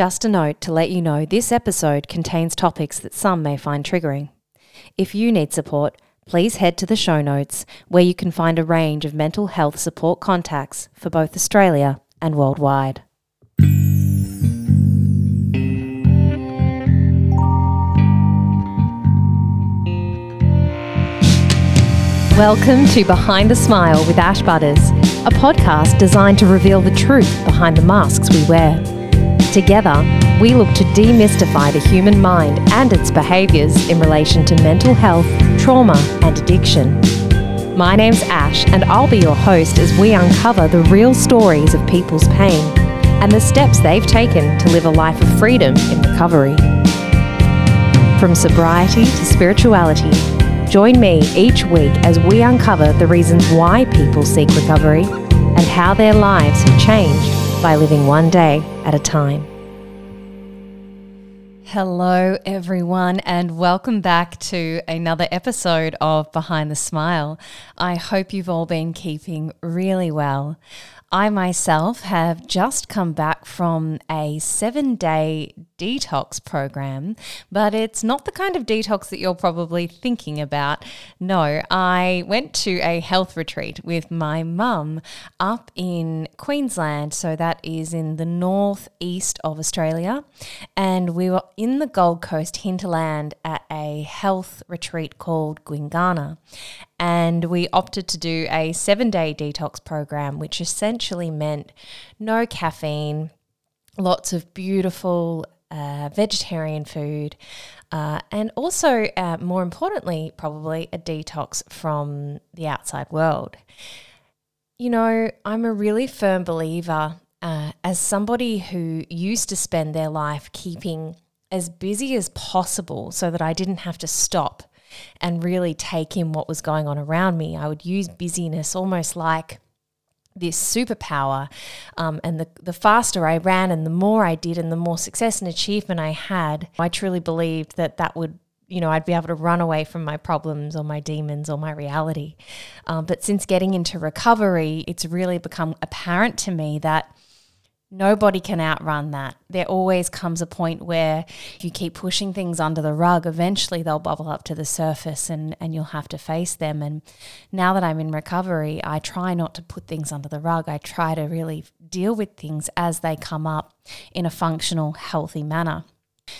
Just a note to let you know this episode contains topics that some may find triggering. If you need support, please head to the show notes where you can find a range of mental health support contacts for both Australia and worldwide. Welcome to Behind the Smile with Ash Butters, a podcast designed to reveal the truth behind the masks we wear. Together, we look to demystify the human mind and its behaviours in relation to mental health, trauma and addiction. My name's Ash and I'll be your host as we uncover the real stories of people's pain and the steps they've taken to live a life of freedom in recovery. From sobriety to spirituality, join me each week as we uncover the reasons why people seek recovery and how their lives have changed by living one day at a time. Hello everyone and welcome back to another episode of Behind the Smile. I hope you've all been keeping really well. I myself have just come back from a 7-day detox program, but it's not the kind of detox that you're probably thinking about. No, I went to a health retreat with my mum up in Queensland, so that is in the northeast of Australia, and we were in the Gold Coast hinterland at a health retreat called Gwingana. And we opted to do a 7-day detox program, which essentially meant no caffeine, lots of beautiful vegetarian food, and also, more importantly, probably a detox from the outside world. You know, I'm a really firm believer, as somebody who used to spend their life keeping as busy as possible so that I didn't have to stop and really take in what was going on around me. I would use busyness almost like this superpower, and the faster I ran and the more I did and the more success and achievement I had, I truly believed that would, you know, I'd be able to run away from my problems or my demons or my reality. But since getting into recovery, it's really become apparent to me that nobody can outrun that. There always comes a point where if you keep pushing things under the rug, eventually they'll bubble up to the surface and you'll have to face them. And now that I'm in recovery, I try not to put things under the rug. I try to really deal with things as they come up in a functional, healthy manner.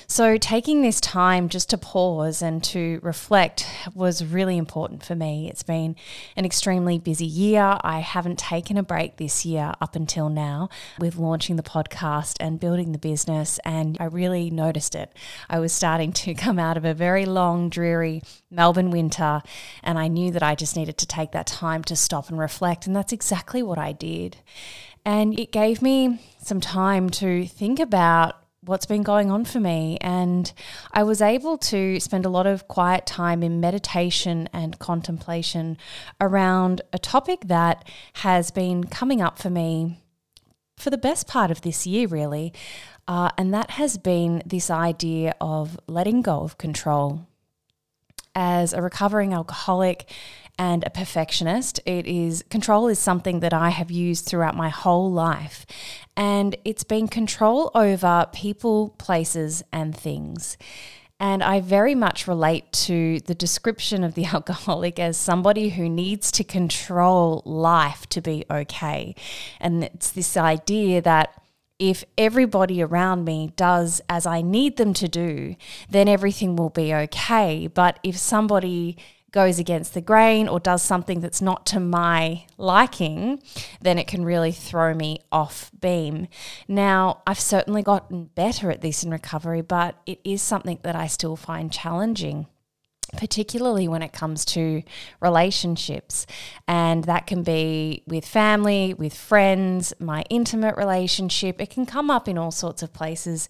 So taking this time just to pause and to reflect was really important for me. It's been an extremely busy year. I haven't taken a break this year up until now with launching the podcast and building the business, and I really noticed it. I was starting to come out of a very long, dreary Melbourne winter, and I knew that I just needed to take that time to stop and reflect, and that's exactly what I did. And it gave me some time to think about what's been going on for me, and I was able to spend a lot of quiet time in meditation and contemplation around a topic that has been coming up for me for the best part of this year really, and that has been this idea of letting go of control. As a recovering alcoholic and a perfectionist, control is something that I have used throughout my whole life, and it's been control over people, places and things. And I very much relate to the description of the alcoholic as somebody who needs to control life to be okay. And it's this idea that if everybody around me does as I need them to do, then everything will be okay. But if somebody goes against the grain or does something that's not to my liking, then it can really throw me off beam. Now, I've certainly gotten better at this in recovery, but it is something that I still find challenging, particularly when it comes to relationships. And that can be with family, with friends, my intimate relationship. It can come up in all sorts of places.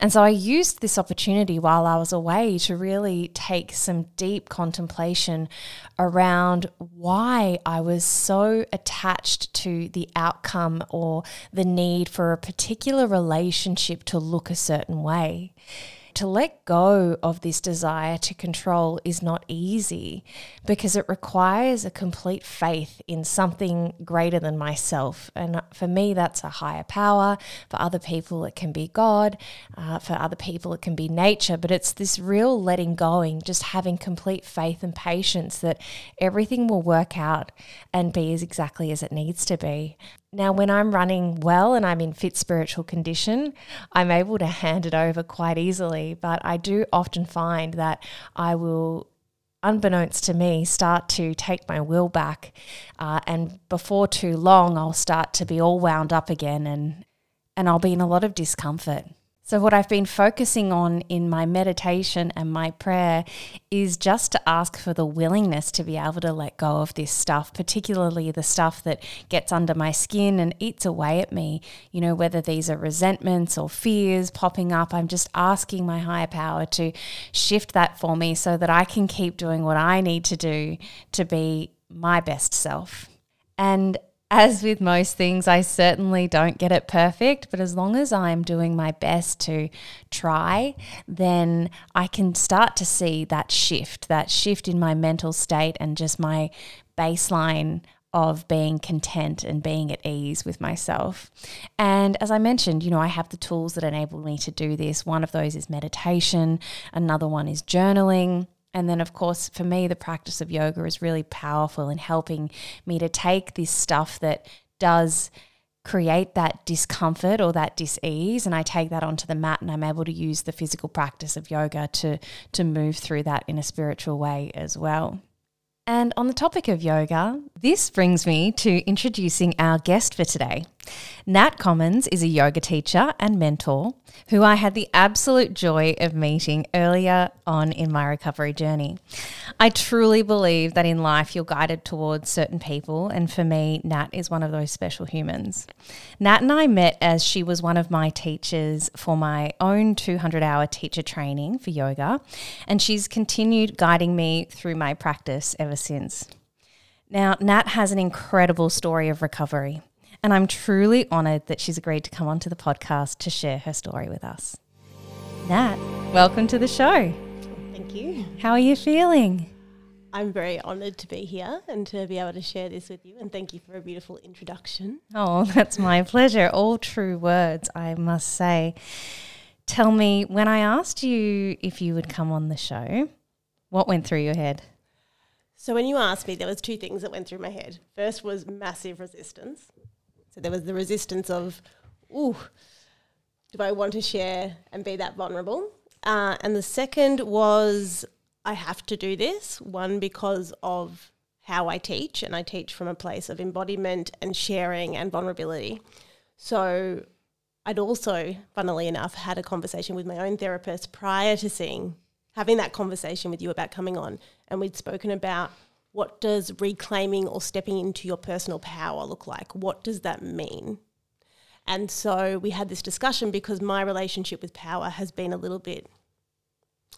And so I used this opportunity while I was away to really take some deep contemplation around why I was so attached to the outcome or the need for a particular relationship to look a certain way. to let go of this desire to control is not easy, because it requires a complete faith in something greater than myself. And for me, that's a higher power. For other people, it can be God. For other people, it can be nature. But it's this real letting going, just having complete faith and patience that everything will work out and be as exactly as it needs to be. Now, when I'm running well and I'm in fit spiritual condition, I'm able to hand it over quite easily, but I do often find that I will, unbeknownst to me, start to take my will back, and before too long I'll start to be all wound up again, and I'll be in a lot of discomfort. So what I've been focusing on in my meditation and my prayer is just to ask for the willingness to be able to let go of this stuff, particularly the stuff that gets under my skin and eats away at me. You know, whether these are resentments or fears popping up, I'm just asking my higher power to shift that for me so that I can keep doing what I need to do to be my best self. And as with most things, I certainly don't get it perfect, but as long as I'm doing my best to try, then I can start to see that shift in my mental state and just my baseline of being content and being at ease with myself. And as I mentioned, you know, I have the tools that enable me to do this. One of those is meditation. Another one is journaling. And then, of course, for me, the practice of yoga is really powerful in helping me to take this stuff that does create that discomfort or that dis-ease, and I take that onto the mat, and I'm able to use the physical practice of yoga to move through that in a spiritual way as well. And on the topic of yoga, this brings me to introducing our guest for today. Nat Commons is a yoga teacher and mentor who I had the absolute joy of meeting earlier on in my recovery journey. I truly believe that in life you're guided towards certain people, and for me, Nat is one of those special humans. Nat and I met as she was one of my teachers for my own 200-hour teacher training for yoga, and she's continued guiding me through my practice ever since. Now, Nat has an incredible story of recovery, and I'm truly honoured that she's agreed to come onto the podcast to share her story with us. Nat, welcome to the show. Thank you. How are you feeling? I'm very honoured to be here and to be able to share this with you, and thank you for a beautiful introduction. Oh, that's my pleasure. All true words, I must say. Tell me, when I asked you if you would come on the show, what went through your head? So when you asked me, there was two things that went through my head. First was massive resistance. So there was the resistance of, ooh, do I want to share and be that vulnerable? And the second was, I have to do this, one, because of how I teach, and I teach from a place of embodiment and sharing and vulnerability. So I'd also, funnily enough, had a conversation with my own therapist prior to having that conversation with you about coming on, and we'd spoken about, what does reclaiming or stepping into your personal power look like? What does that mean? And so we had this discussion because my relationship with power has been a little bit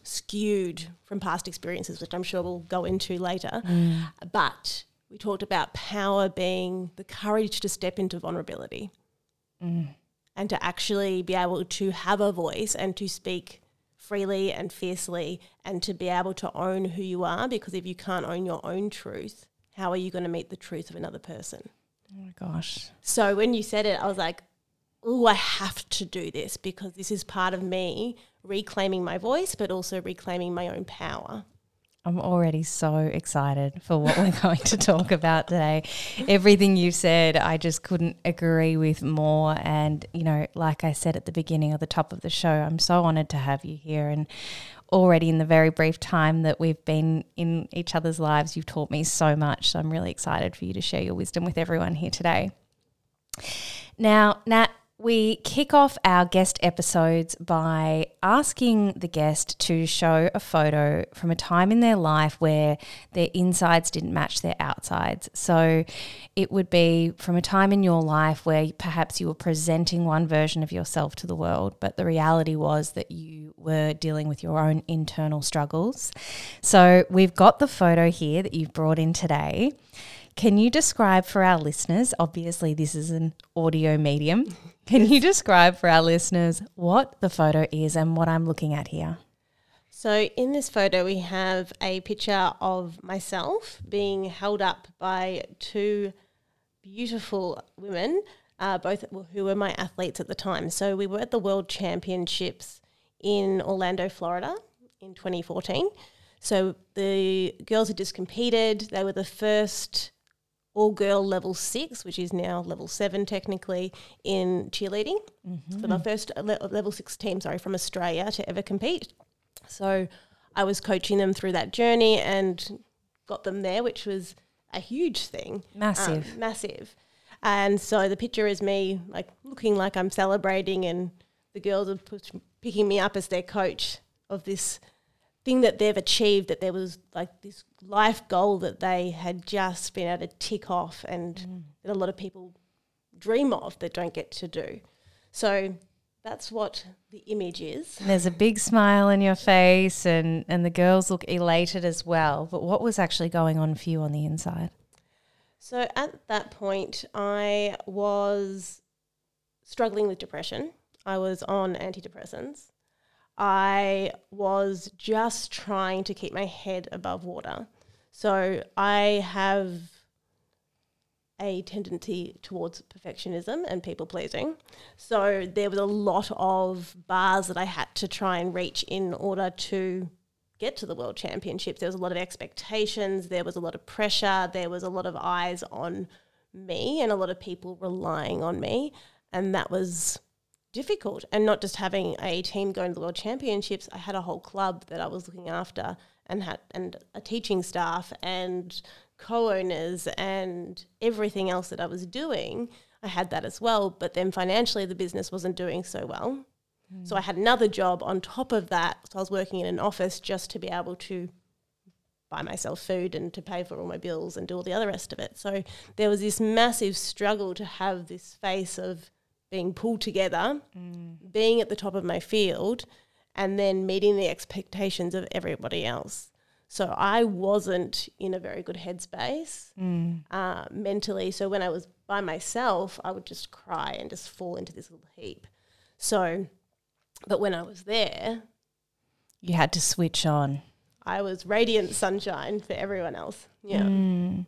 skewed from past experiences, which I'm sure we'll go into later. Mm. But we talked about power being the courage to step into vulnerability, and to actually be able to have a voice and to speak freely and fiercely, and to be able to own who you are, because if you can't own your own truth, how are you going to meet the truth of another person? Oh my gosh. So when you said it, I was like, oh, I have to do this because this is part of me reclaiming my voice, but also reclaiming my own power. I'm already so excited for what we're going to talk about today. Everything you said, I just couldn't agree with more. And, you know, like I said at the beginning or the top of the show, I'm so honoured to have you here. And already in the very brief time that we've been in each other's lives, you've taught me so much. So I'm really excited for you to share your wisdom with everyone here today. Now, Nat, we kick off our guest episodes by asking the guest to show a photo from a time in their life where their insides didn't match their outsides. So it would be from a time in your life where perhaps you were presenting one version of yourself to the world, but the reality was that you were dealing with your own internal struggles. So we've got the photo here that you've brought in today. Can you describe for our listeners, obviously this is an audio medium, Can you describe for our listeners what the photo is and what I'm looking at here? So in this photo we have a picture of myself being held up by two beautiful women, both who were my athletes at the time. So we were at the World Championships in Orlando, Florida in 2014. So the girls had just competed. They were the first all-girl level 6, which is now level 7 technically, in cheerleading. Mm-hmm. So my first level 6 team, from Australia to ever compete. So I was coaching them through that journey and got them there, which was a huge thing. Massive. Massive. And so the picture is me like looking like I'm celebrating, and the girls are picking me up as their coach of this thing that they've achieved, that there was like this life goal that they had just been able to tick off, and that a lot of people dream of that don't get to do. So that's what the image is. And there's a big smile on your face, and the girls look elated as well. But what was actually going on for you on the inside? So at that point I was struggling with depression. I was on antidepressants. I was just trying to keep my head above water. So I have a tendency towards perfectionism and people pleasing. So there was a lot of bars that I had to try and reach in order to get to the World Championships. There was a lot of expectations. There was a lot of pressure. There was a lot of eyes on me and a lot of people relying on me. And that was difficult, and not just having a team going to the World Championships. I had a whole club that I was looking after, and had a teaching staff and co-owners and everything else that I was doing. I had that as well, but then financially the business wasn't doing so well. Mm. So I had another job on top of that. So I was working in an office just to be able to buy myself food and to pay for all my bills and do all the other rest of it. So there was this massive struggle to have this face of being pulled together, being at the top of my field, and then meeting the expectations of everybody else. So I wasn't in a very good headspace mentally. So when I was by myself, I would just cry and just fall into this little heap. So, but when I was there, you had to switch on. I was radiant sunshine for everyone else. Yeah. Mm.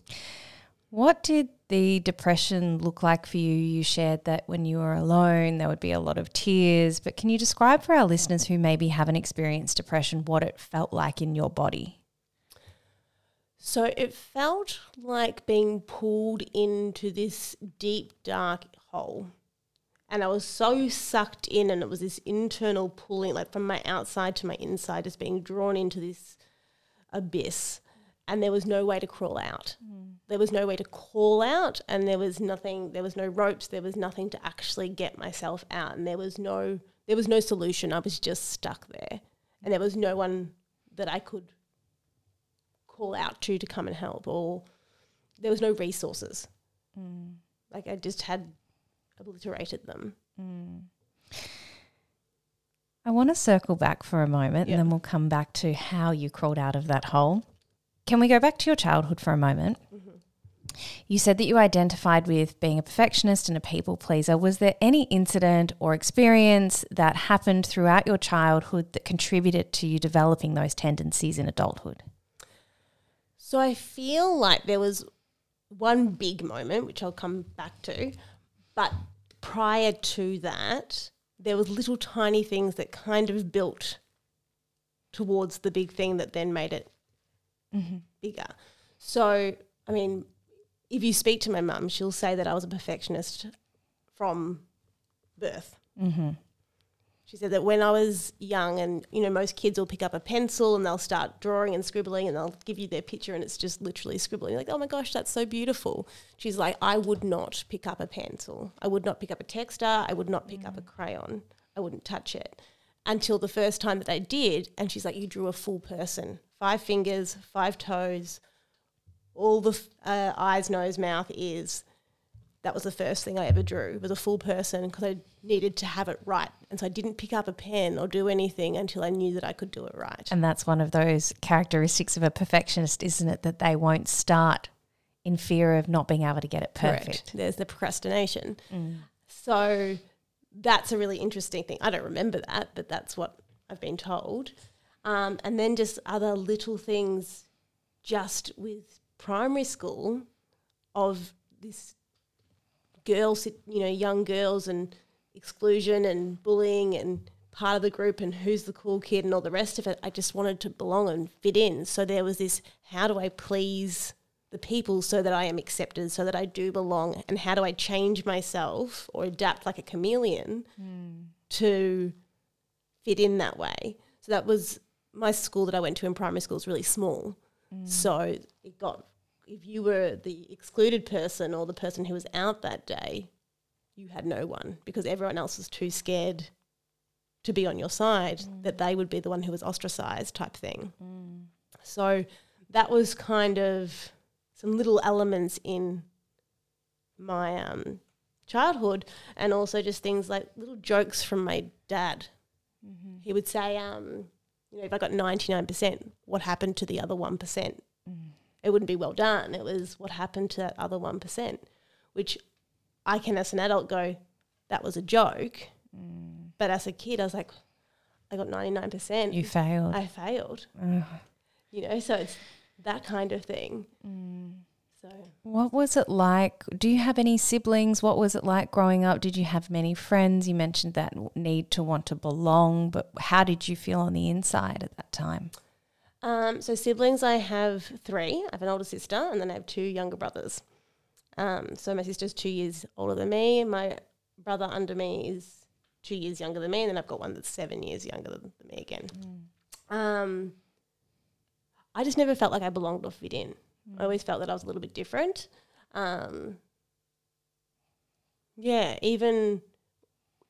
What did the depression look like for you? You shared that when you were alone there would be a lot of tears, but can you describe for our listeners who maybe haven't experienced depression what it felt like in your body? So it felt like being pulled into this deep, dark hole, and I was so sucked in, and it was this internal pulling, like from my outside to my inside, just being drawn into this abyss. And there was no way to crawl out. Mm. There was no way to call out, and there was nothing, there was no ropes, there was nothing to actually get myself out, and there was no solution. I was just stuck there, and there was no one that I could call out to come and help, or there was no resources. Mm. Like I just had obliterated them. Mm. I want to circle back for a moment, and then we'll come back to how you crawled out of that hole. Can we go back to your childhood for a moment? Mm-hmm. You said that you identified with being a perfectionist and a people pleaser. Was there any incident or experience that happened throughout your childhood that contributed to you developing those tendencies in adulthood? So I feel like there was one big moment, which I'll come back to, but prior to that, there was little tiny things that kind of built towards the big thing that then made it bigger. So, I mean, if you speak to my mum, she'll say that I was a perfectionist from birth. Mm-hmm. She said that when I was young, and, you know, most kids will pick up a pencil and they'll start drawing and scribbling, and they'll give you their picture and it's just literally scribbling. You're like, oh my gosh, that's so beautiful. She's like, I would not pick up a pencil. I would not pick up a texter. I would not pick up a crayon. I wouldn't touch it until the first time that I did. And she's like, you drew a full person. 5 fingers, 5 toes, all the eyes, nose, mouth, ears. That was the first thing I ever drew. It was a full person because I needed to have it right. And so I didn't pick up a pen or do anything until I knew that I could do it right. And that's one of those characteristics of a perfectionist, isn't it, that they won't start in fear of not being able to get it perfect. Correct. There's the procrastination. Mm. So that's a really interesting thing. I don't remember that, but that's what I've been told. And then just other little things just with primary school of this girls, you know, young girls and exclusion and bullying and part of the group and who's the cool kid and all the rest of it. I just wanted to belong and fit in. So there was this, how do I please the people so that I am accepted, so that I do belong, and how do I change myself or adapt like a chameleon to fit in that way. So that was my school that I went to in primary school is really small. So it got, if you were the excluded person or the person who was out that day, you had no one because everyone else was too scared to be on your side, that they would be the one who was ostracised type thing. So that was kind of some little elements in my childhood, and also just things like little jokes from my dad. He would say, you know, if I got 99%, what happened to the other 1%? It wouldn't be well done. It was what happened to that other 1%, which I can as an adult go, that was a joke. But as a kid, I was like, I got 99%. You failed. I failed. Ugh. You know, so it's that kind of thing. So, what was it like? Do you have any siblings? What was it like growing up? Did you have many friends? You mentioned that need to want to belong, but how did you feel on the inside at that time? So siblings, I have three. I have an older sister and then I have two younger brothers. So my sister's 2 years older than me. My brother under me is 2 years younger than me, and then I've got one that's 7 years younger than me again. I just never felt like I belonged or fit in. I always felt that I was a little bit different. Yeah, even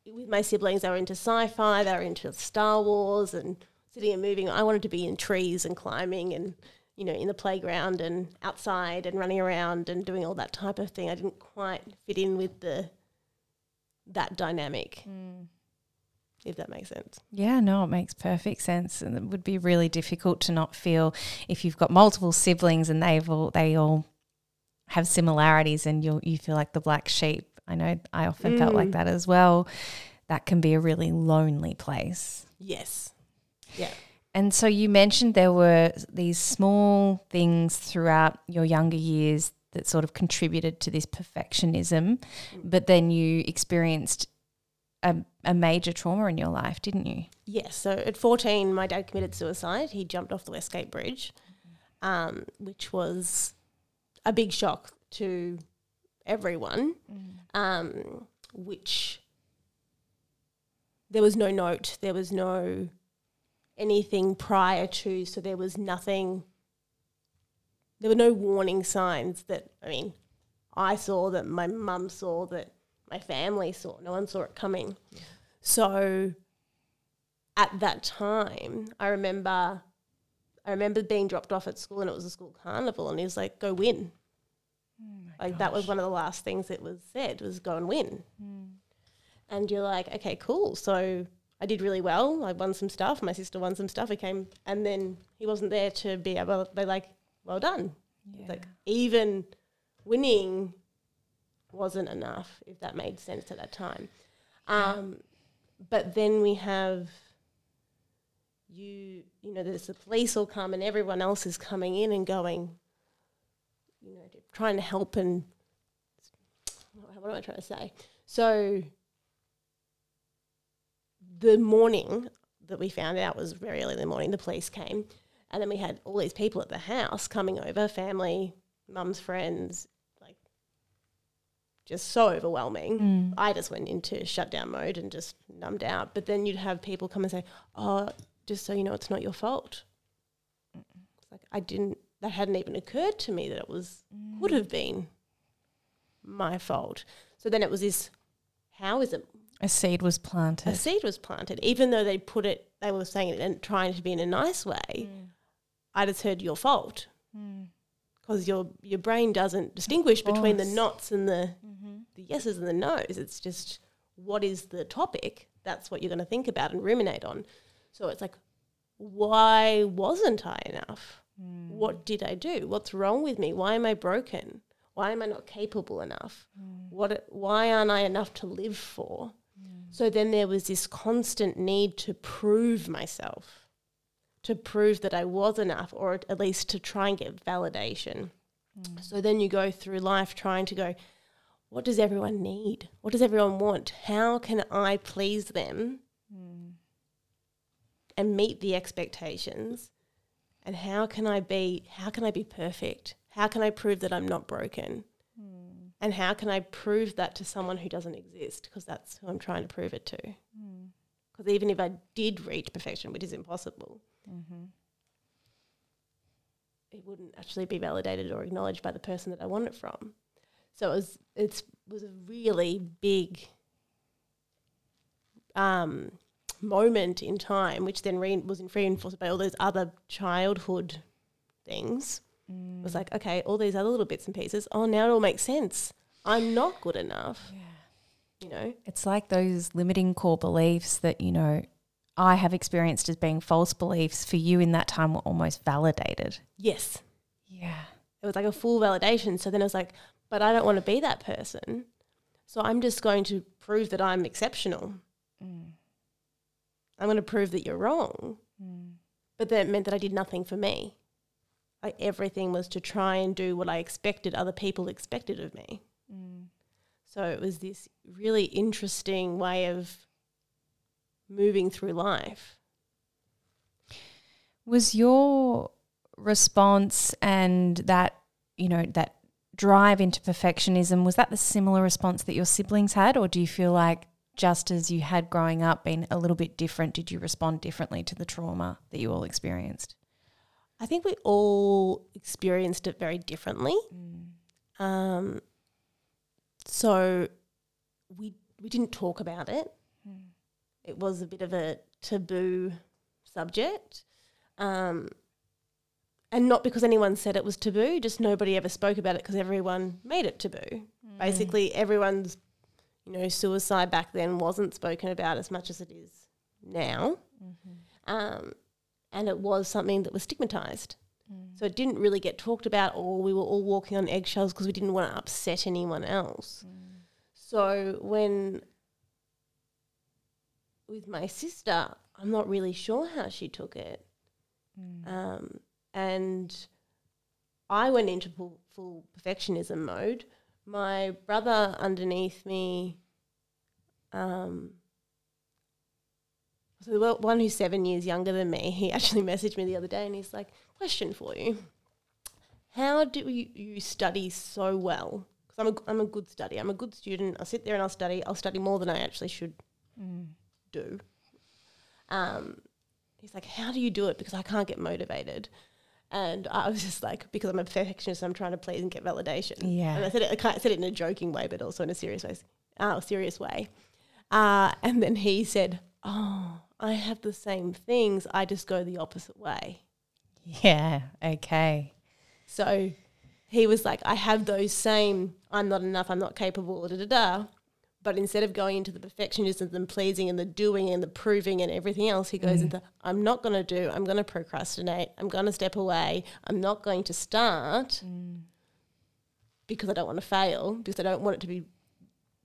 with my siblings, they were into sci-fi, they were into Star Wars and sitting and moving. I wanted to be in trees and climbing and, you know, in the playground and outside and running around and doing all that type of thing. I didn't quite fit in with that dynamic, if that makes sense. Yeah, no, it makes perfect sense, and it would be really difficult to not feel if you've got multiple siblings and they all have similarities and you feel like the black sheep. I know I often felt like that as well. That can be a really lonely place. Yes. Yeah. And so you mentioned there were these small things throughout your younger years that sort of contributed to this perfectionism, but then you experienced a major trauma in your life, didn't you? Yes. So at 14, my dad committed suicide. He jumped off the Westgate Bridge, which was a big shock to everyone, which there was no note, there was no anything prior to, so there was nothing. There were no warning signs that, I mean, I saw, that my mum saw, that my family saw. No one saw it coming. Yeah. So at that time, I remember being dropped off at school, and it was a school carnival, and he was like, go win. Oh my gosh. That was one of the last things that was said, was go and win. And you're like, okay, cool. So I did really well. I won some stuff. My sister won some stuff. I came, and then he wasn't there to be able, they're like, well done. Yeah. Like, even winning wasn't enough, if that made sense at that time. But then we have, you know, there's the police all come and everyone else is coming in and going, you know, trying to help, and what am I trying to say? So the morning that we found out was very early in the morning, the police came. And then we had all these people at the house coming over, family, mum's friends, like, just so overwhelming. I just went into shutdown mode and just numbed out. But then you'd have people come and say, oh, just so you know, it's not your fault. It's like, that hadn't even occurred to me that it was, could have been my fault. So then it was this, how is it? A seed was planted. Even though they put it, they were saying it and trying to be in a nice way, I just heard your fault, because your brain doesn't distinguish between the nots and the yeses and the nos. It's just, what is the topic? That's what you're going to think about and ruminate on. So it's like, why wasn't I enough? What did I do? What's wrong with me? Why am I broken? Why am I not capable enough? Why aren't I enough to live for? So then there was this constant need to prove myself, to prove that I was enough, or at least to try and get validation. Mm. So then you go through life trying to go, what does everyone need? What does everyone want? How can I please them and meet the expectations? And how can I be perfect? How can I prove that I'm not broken? Mm. And how can I prove that to someone who doesn't exist? Because that's who I'm trying to prove it to. Because even if I did reach perfection, which is impossible, it wouldn't actually be validated or acknowledged by the person that I want it from. So it was a really big moment in time, which then was reinforced by all those other childhood things. It was like, okay, all these other little bits and pieces, oh, now it all makes sense. I'm not good enough. Yeah. You know, it's like those limiting core beliefs that, you know, I have experienced as being false beliefs for you in that time were almost validated. Yes. Yeah. It was like a full validation. So then I was like, but I don't want to be that person. So I'm just going to prove that I'm exceptional. I'm going to prove that you're wrong. But that meant that I did nothing for me. Like everything was to try and do what I expected other people expected of me. So it was this really interesting way of moving through life. Was your response and that, you know, that drive into perfectionism, was that the similar response that your siblings had, or do you feel like just as you had growing up been a little bit different, did you respond differently to the trauma that you all experienced? I think we all experienced it very differently. So we didn't talk about it. It was a bit of a taboo subject. And not because anyone said it was taboo, just nobody ever spoke about it because everyone made it taboo. Basically everyone's, you know, suicide back then wasn't spoken about as much as it is now. And it was something that was stigmatised. So it didn't really get talked about, or we were all walking on eggshells because we didn't want to upset anyone else. So when with my sister, I'm not really sure how she took it. And I went into full perfectionism mode. My brother underneath me, so the one who's 7 years younger than me, he actually messaged me the other day and he's like, question for you. How do you study so well? Because I'm a good study. I'm a good student. I'll sit there and I'll study more than I actually should do. He's like, how do you do it? Because I can't get motivated. And I was just like, because I'm a perfectionist, I'm trying to please and get validation. Yeah. And I said it in a joking way, but also in a serious way. And then he said, oh, I have the same things. I just go the opposite way. Yeah, okay. So he was like, I have those same, I'm not enough, I'm not capable, but instead of going into the perfectionism and pleasing and the doing and the proving and everything else, he goes into, I'm not going to do, I'm going to procrastinate, I'm going to step away, I'm not going to start because I don't want to fail, because I don't want it to be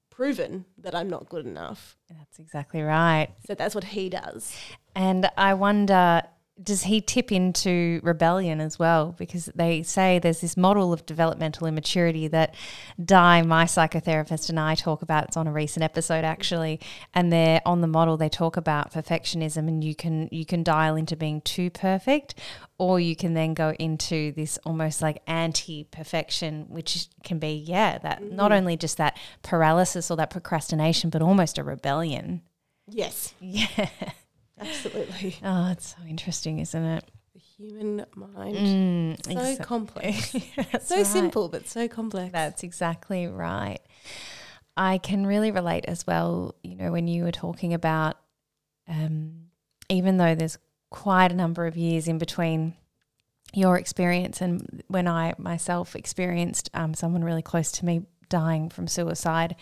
proven that I'm not good enough. That's exactly right. So that's what he does. And I wonder, does he tip into rebellion as well? Because they say there's this model of developmental immaturity that Di, my psychotherapist, and I talk about. It's on a recent episode actually, and they're on the model. They talk about perfectionism, and you can dial into being too perfect, or you can then go into this almost like anti-perfection, which can be that not only just that paralysis or that procrastination, but almost a rebellion. Yes. Yeah. Absolutely. Oh, it's so interesting, isn't it? The human mind. So exactly. Complex. So right. Simple, but so complex. That's exactly right. I can really relate as well, you know, when you were talking about even though there's quite a number of years in between your experience and when I myself experienced someone really close to me dying from suicide,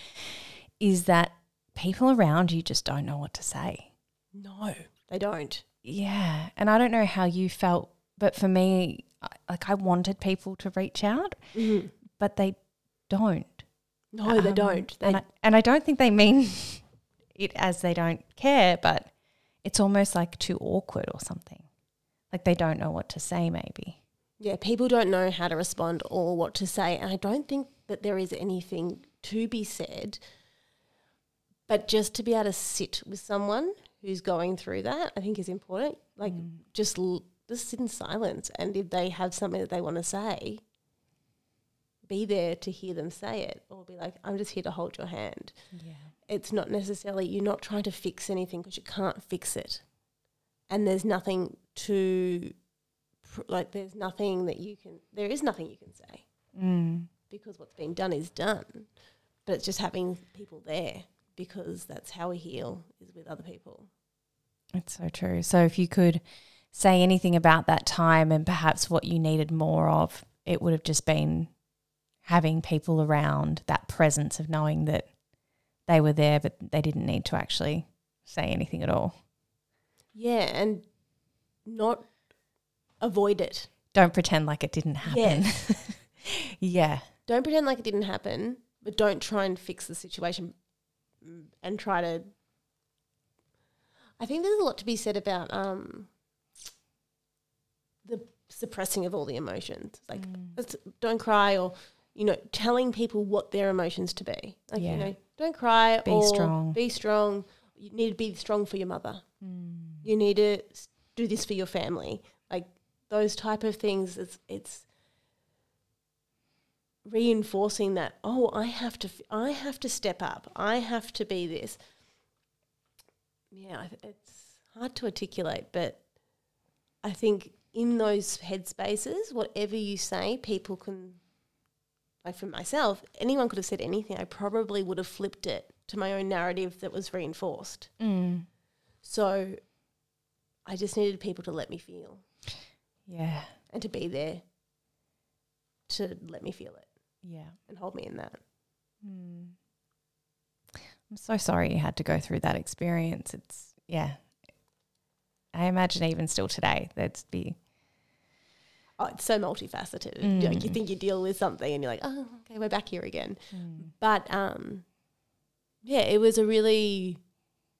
is that people around you just don't know what to say. No, they don't. Yeah, and I don't know how you felt, but for me, I wanted people to reach out, but they don't. No, they don't. And I don't think they mean it as they don't care, but it's almost like too awkward or something. Like they don't know what to say maybe. Yeah, people don't know how to respond or what to say, and I don't think that there is anything to be said, but just to be able to sit with someone who's going through that I think is important. Like just sit in silence, and if they have something that they want to say, be there to hear them say it, or be like, I'm just here to hold your hand. Yeah. It's not necessarily, you're not trying to fix anything because you can't fix it. And there's nothing to, like there's nothing that you can, there is nothing you can say because what's been done is done. But it's just having people there, because that's how we heal, is with other people. That's so true. So if you could say anything about that time and perhaps what you needed more of, it would have just been having people around, that presence of knowing that they were there but they didn't need to actually say anything at all. Yeah, and not avoid it. Don't pretend like it didn't happen. Yes. Yeah. Don't pretend like it didn't happen, but don't try and fix the situation and try to – I think there's a lot to be said about the suppressing of all the emotions. Like don't cry, or, you know, telling people what their emotions to be. Like, you know, don't cry, or strong. Be strong. You need to be strong for your mother. You need to do this for your family. Like those type of things, it's reinforcing that, oh, I have to step up. I have to be this. Yeah, it's hard to articulate, but I think in those headspaces, whatever you say, people can, like for myself, anyone could have said anything. I probably would have flipped it to my own narrative that was reinforced. So I just needed people to let me feel. Yeah. And to be there to let me feel it. Yeah. And hold me in that. I'm so sorry you had to go through that experience. It's, yeah. I imagine even still today that'd be. Oh, it's so multifaceted. You know, you think you deal with something and you're like, oh, okay, we're back here again. But, yeah, it was a really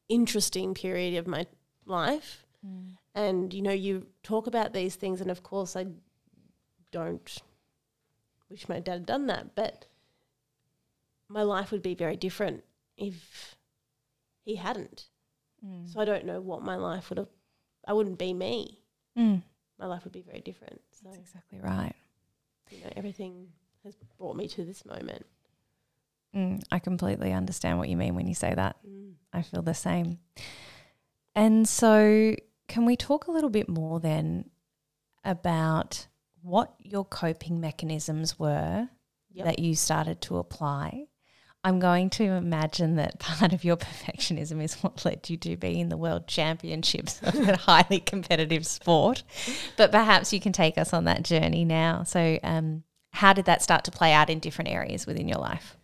interesting period of my life. And, you know, you talk about these things, and of course I don't wish my dad had done that, but my life would be very different if he hadn't. So I don't know what my life would have – I wouldn't be me. My life would be very different. So, that's exactly right. You know, everything has brought me to this moment. I completely understand what you mean when you say that. I feel the same. And so can we talk a little bit more then about what your coping mechanisms were that you started to apply? I'm going to imagine that part of your perfectionism is what led you to be in the World Championships of a highly competitive sport, but perhaps you can take us on that journey now. So how did that start to play out in different areas within your life?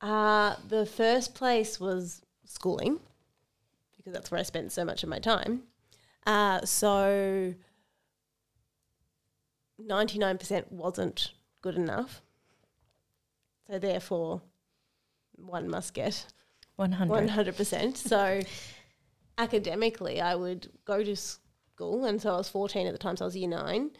The first place was schooling, because that's where I spent so much of my time. So 99% wasn't good enough. So therefore one must get 100%. So academically I would go to school, and so I was 14 at the time, so I was year 9.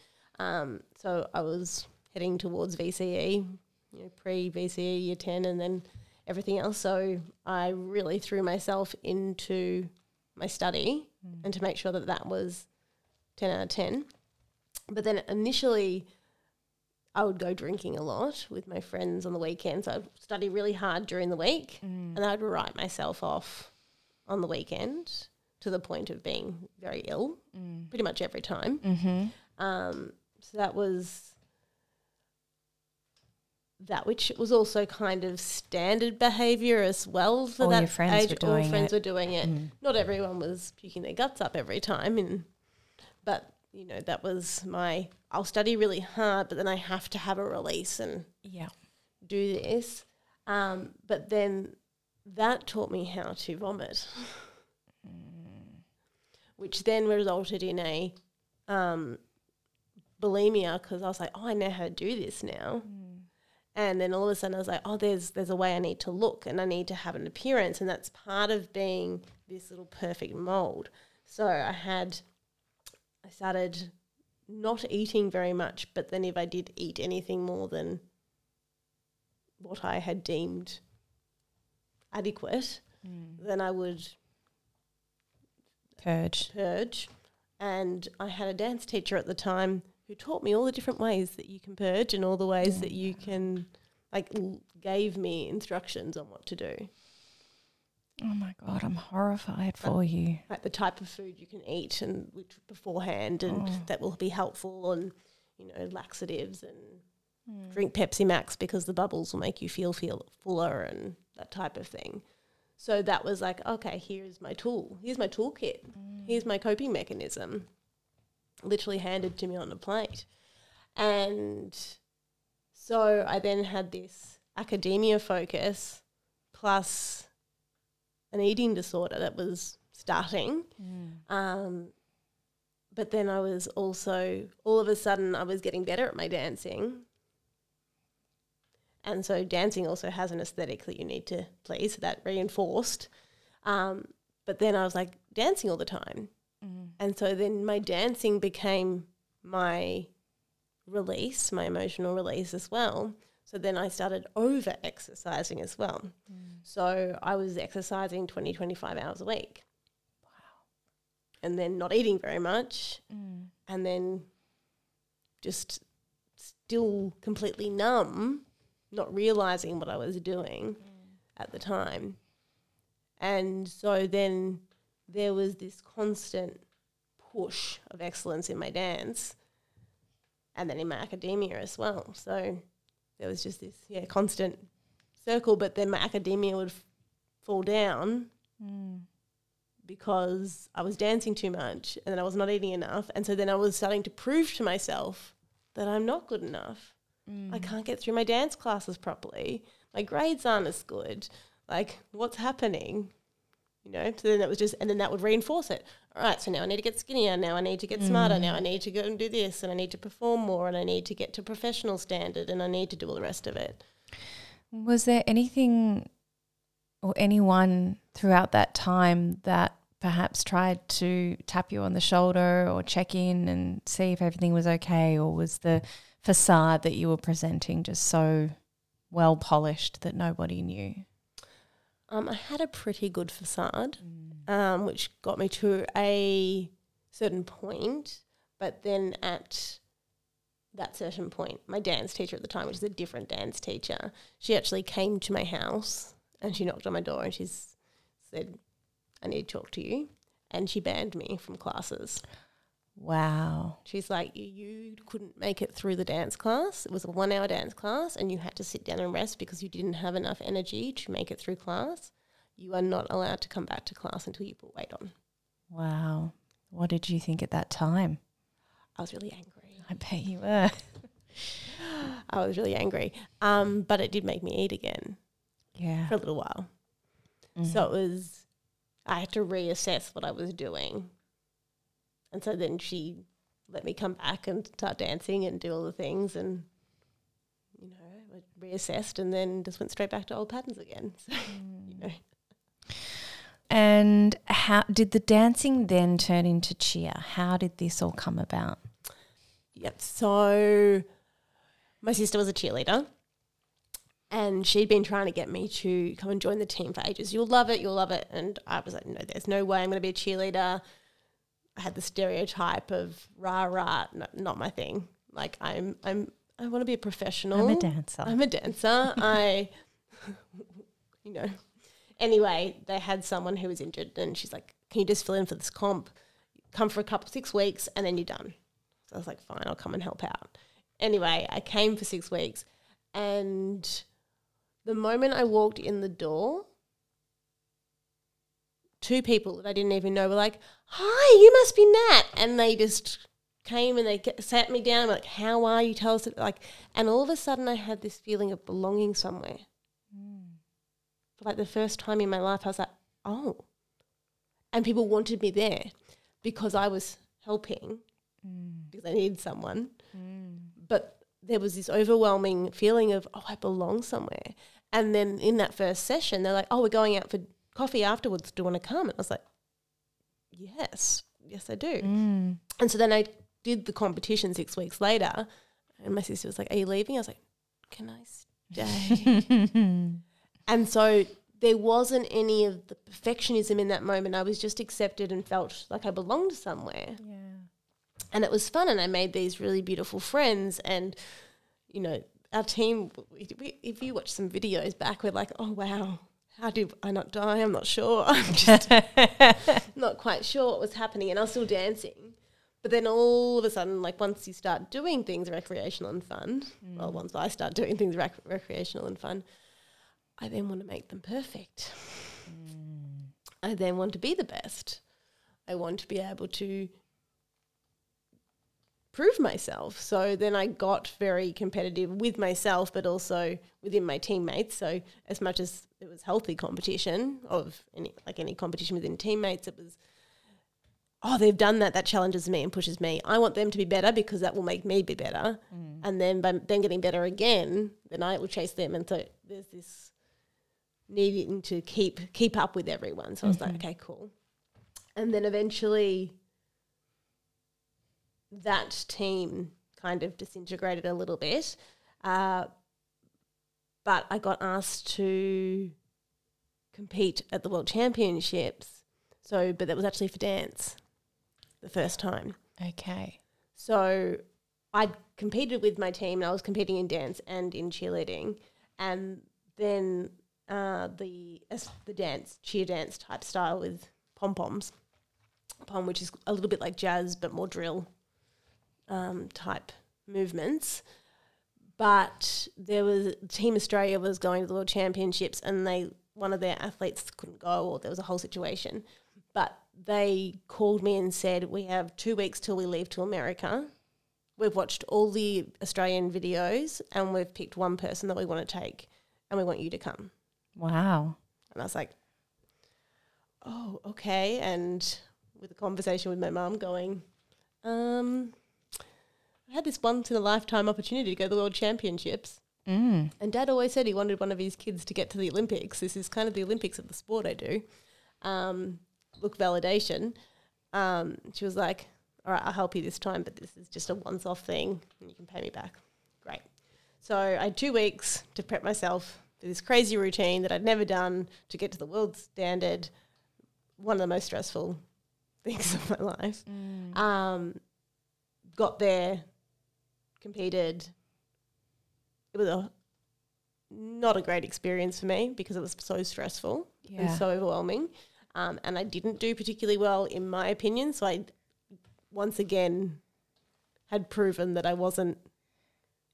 So I was heading towards VCE, you know, pre-VCE, year 10, and then everything else. So I really threw myself into my study and to make sure that that was 10 out of 10. But then initially I would go drinking a lot with my friends on the weekends. I'd study really hard during the week and I'd write myself off on the weekend to the point of being very ill pretty much every time. So that was... that, which was also kind of standard behaviour as well for all that your friends age. All friends were doing it. Not everyone was puking their guts up every time, but you know, that was my. I'll study really hard, but then I have to have a release and do this. But then that taught me how to vomit, which then resulted in a bulimia, because I was like, oh, I know how to do this now. And then all of a sudden I was like, oh, there's a way I need to look and I need to have an appearance. And that's part of being this little perfect mold. So I started not eating very much, but then if I did eat anything more than what I had deemed adequate, then I would purge. And I had a dance teacher at the time who taught me all the different ways that you can purge and all the ways that you can, like, gave me instructions on what to do. Oh, my God, I'm horrified for you. Like the type of food you can eat and which beforehand and that will be helpful, and, you know, laxatives and drink Pepsi Max because the bubbles will make you feel fuller and that type of thing. So that was like, okay, here's my tool. Here's my toolkit. Here's my coping mechanism. Literally handed to me on a plate. And so I then had this academia focus plus an eating disorder that was starting. But then I was also, all of a sudden I was getting better at my dancing. And so dancing also has an aesthetic that you need to please, that reinforced. But then I was like dancing all the time. And so then my dancing became my release, my emotional release as well. So then I started over-exercising as well. So I was exercising 20, 25 hours a week. Wow. And then not eating very much. And then just still completely numb, not realising what I was doing at the time. And so then there was this constant push of excellence in my dance and then in my academia as well. So there was just this, constant circle, but then my academia would fall down because I was dancing too much and then I was not eating enough. And so then I was starting to prove to myself that I'm not good enough. I can't get through my dance classes properly. My grades aren't as good. Like, what's happening? You know, so then that was just, and then that would reinforce it. All right, so now I need to get skinnier. Now I need to get smarter. Now I need to go and do this, and I need to perform more, and I need to get to professional standard, and I need to do all the rest of it. Was there anything or anyone throughout that time that perhaps tried to tap you on the shoulder or check in and see if everything was okay, or was the facade that you were presenting just so well polished that nobody knew? I had a pretty good facade, which got me to a certain point, but then at that certain point, my dance teacher at the time, which is a different dance teacher, she actually came to my house and she knocked on my door and she said, I need to talk to you, and she banned me from classes. Wow. She's like, you couldn't make it through the dance class. It was a 1 hour dance class and you had to sit down and rest because you didn't have enough energy to make it through class. You are not allowed to come back to class until you put weight on. Wow. What did you think at that time? I was really angry. I bet you were. I was really angry. But it did make me eat again. Yeah. For a little while. So it was, I had to reassess what I was doing. And so then she let me come back and start dancing and do all the things and, you know, reassessed and then just went straight back to old patterns again. So, you know. And how did the dancing then turn into cheer? How did this all come about? Yep. So my sister was a cheerleader and she'd been trying to get me to come and join the team for ages. You'll love it, you'll love it. And I was like, no, there's no way I'm going to be a cheerleader. I had the stereotype of rah-rah, no, not my thing. Like I want to be a professional. I'm a dancer. You know. Anyway, they had someone who was injured and she's like, can you just fill in for this comp? Come for 6 weeks and then you're done. So I was like, fine, I'll come and help out. Anyway, I came for 6 weeks and the moment I walked in the door, two people that I didn't even know were like, hi, you must be Nat. And they just came and they sat me down, like, how are you? Tell us. And all of a sudden I had this feeling of belonging somewhere. For like the first time in my life I was like, oh. And people wanted me there because I was helping because I needed someone. But there was this overwhelming feeling of, oh, I belong somewhere. And then in that first session, they're like, oh, we're going out for coffee afterwards. Do you want to come? And I was like, yes, yes, I do. Mm. And so then I did the competition 6 weeks later, and my sister was like, are you leaving? I was like, can I stay? And so there wasn't any of the perfectionism in that moment. I was just accepted and felt like I belonged somewhere. Yeah. And it was fun, and I made these really beautiful friends, and, you know, our team, if you watch some videos back, we're like, oh, wow, how did I not die? I'm not sure. I'm just not quite sure what was happening, and I was still dancing. But then all of a sudden, like, once you start doing things recreational and fun, well, once I start doing things recreational and fun, I then want to make them perfect. Mm. I then want to be the best. I want to be able to prove myself. So then I got very competitive with myself, but also within my teammates. So as much as it was healthy competition of any, like any competition within teammates, it was, oh, they've done that. That challenges me and pushes me. I want them to be better because that will make me be better. Mm. And then by then getting better again, then I will chase them. And so there's this needing to keep up with everyone. So I was like, okay, cool. And then eventually that team kind of disintegrated a little bit. But I got asked to compete at the World Championships. So, but that was actually for dance the first time. Okay. So I'd competed with my team, and I was competing in dance and in cheerleading. And then the dance, cheer dance type style with pom-poms, which is a little bit like jazz but more drill type movements. But there was Team Australia was going to the World Championships, and one of their athletes couldn't go, or there was a whole situation. But they called me and said, we have 2 weeks till we leave to America. We've watched all the Australian videos, and we've picked one person that we want to take, and we want you to come. Wow. And I was like, oh, okay. And with a conversation with my mum going, I had this once-in-a-lifetime opportunity to go to the World Championships. Mm. And Dad always said he wanted one of his kids to get to the Olympics. This is kind of the Olympics of the sport I do. Look, validation. She was like, all right, I'll help you this time, but this is just a once-off thing, and you can pay me back. Great. So I had 2 weeks to prep myself for this crazy routine that I'd never done to get to the world standard, one of the most stressful things of my life. Mm. Got there, competed. It was not a great experience for me because it was so stressful and so overwhelming. And I didn't do particularly well, in my opinion. So I once again had proven that I wasn't.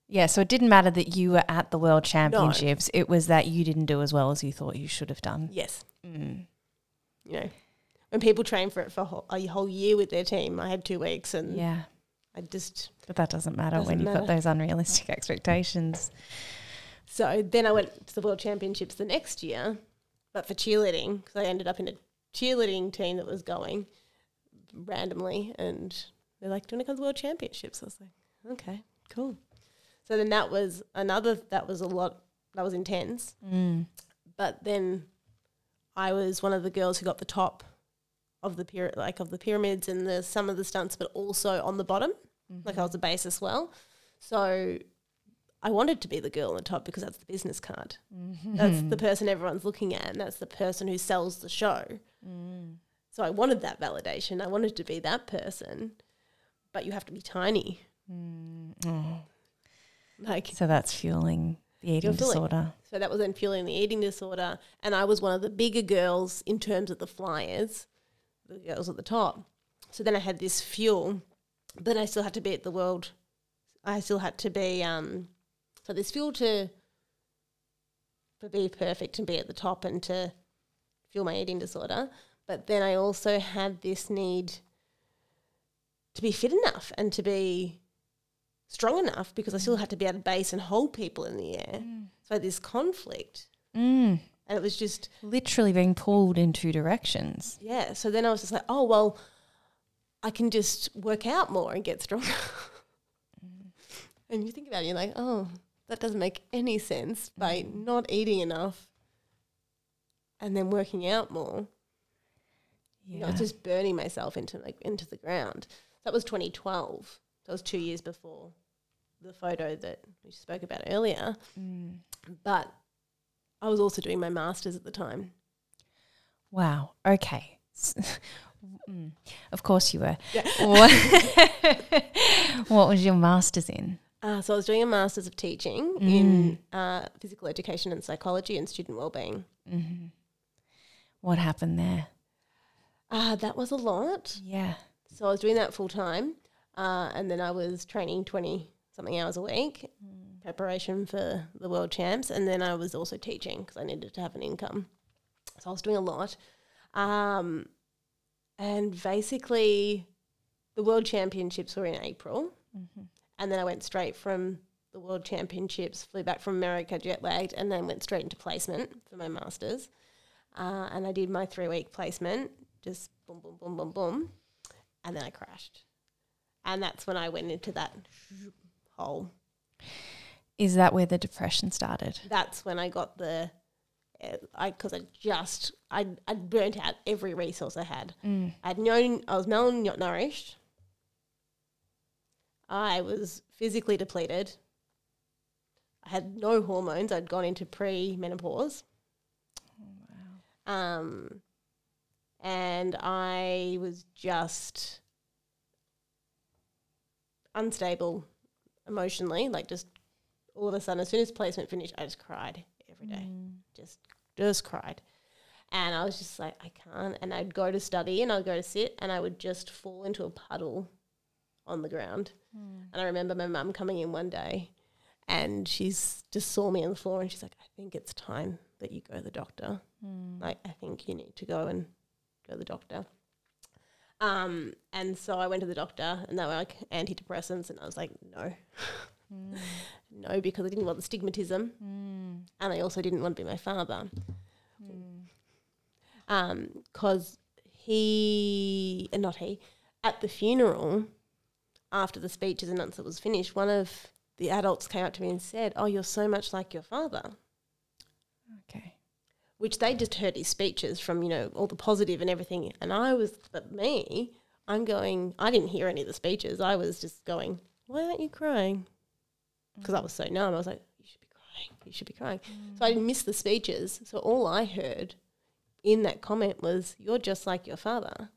Yeah, so it didn't matter that you were at the World Championships. No. It was that you didn't do as well as you thought you should have done. Yes. Mm. You know, when people train for it for a whole year with their team, I had 2 weeks and but that doesn't matter when you've got those unrealistic expectations. So then I went to the World Championships the next year, but for cheerleading, because I ended up in a cheerleading team that was going randomly, and they're like, do you want to come to the World Championships? I was like, okay, cool. So then that was intense. Mm. But then I was one of the girls who got the top of the pyramids and some of the stunts, but also on the bottom. Mm-hmm. Like I was a base as well. So I wanted to be the girl on the top because that's the business card. Mm-hmm. That's the person everyone's looking at, and that's the person who sells the show. Mm. So I wanted that validation. I wanted to be that person, but you have to be tiny. Mm. Oh. So that's fueling the eating disorder. So that was then fueling the eating disorder, and I was one of the bigger girls in terms of the flyers, the girls at the top. So then I had this fuel. But I still had to be at the world. I still had to be so there's fuel to be perfect and be at the top and to fuel my eating disorder. But then I also had this need to be fit enough and to be strong enough because I still had to be able to base and hold people in the air. Mm. So this conflict. Mm. And it was just literally being pulled in two directions. Yeah. So then I was just like, oh, well, I can just work out more and get stronger. And you think about it, you're like, oh, that doesn't make any sense by not eating enough and then working out more. Yeah. Not just burning myself into the ground. That was 2012. That was 2 years before the photo that we spoke about earlier. Mm. But I was also doing my master's at the time. Wow. Okay. Mm. Of course you were. Yeah. What was your master's in? So I was doing a master's of teaching in physical education and psychology and student wellbeing. Mm-hmm. What happened there? That was a lot. Yeah. So I was doing that full time, and then I was training 20-something hours a week, preparation for the World Champs, and then I was also teaching because I needed to have an income. So I was doing a lot. And basically the World Championships were in April, and then I went straight from the World Championships, flew back from America jet-lagged, and then went straight into placement for my master's. And I did my 3-week placement, just boom, boom, boom, boom, boom, and then I crashed. And that's when I went into that hole. Is that where the depression started? That's when I got the I burnt out every resource I had. I was malnourished. I was physically depleted. I had no hormones. I'd gone into pre-menopause. Oh, wow. And I was just unstable emotionally. Like, just all of a sudden, as soon as placement finished, I just cried every day. Just cried. And I was just like, I can't. And I'd go to study and I'd go to sit and I would just fall into a puddle on the ground. And I remember my mum coming in one day and she's just saw me on the floor and she's like, I think it's time that you go to the doctor. Like, I think you need to go to the doctor. And so I went to the doctor and they were like antidepressants and I was like, no. No, because I didn't want the stigmatism and I also didn't want to be my father because at the funeral, after the speeches and answer was finished, one of the adults came up to me and said, oh, you're so much like your father. Okay. Which they just heard his speeches from, you know, all the positive and everything, and I didn't hear any of the speeches. I was just going, why aren't you crying? Because I was so numb. I was like, you should be crying. So I missed the speeches. So all I heard in that comment was, you're just like your father.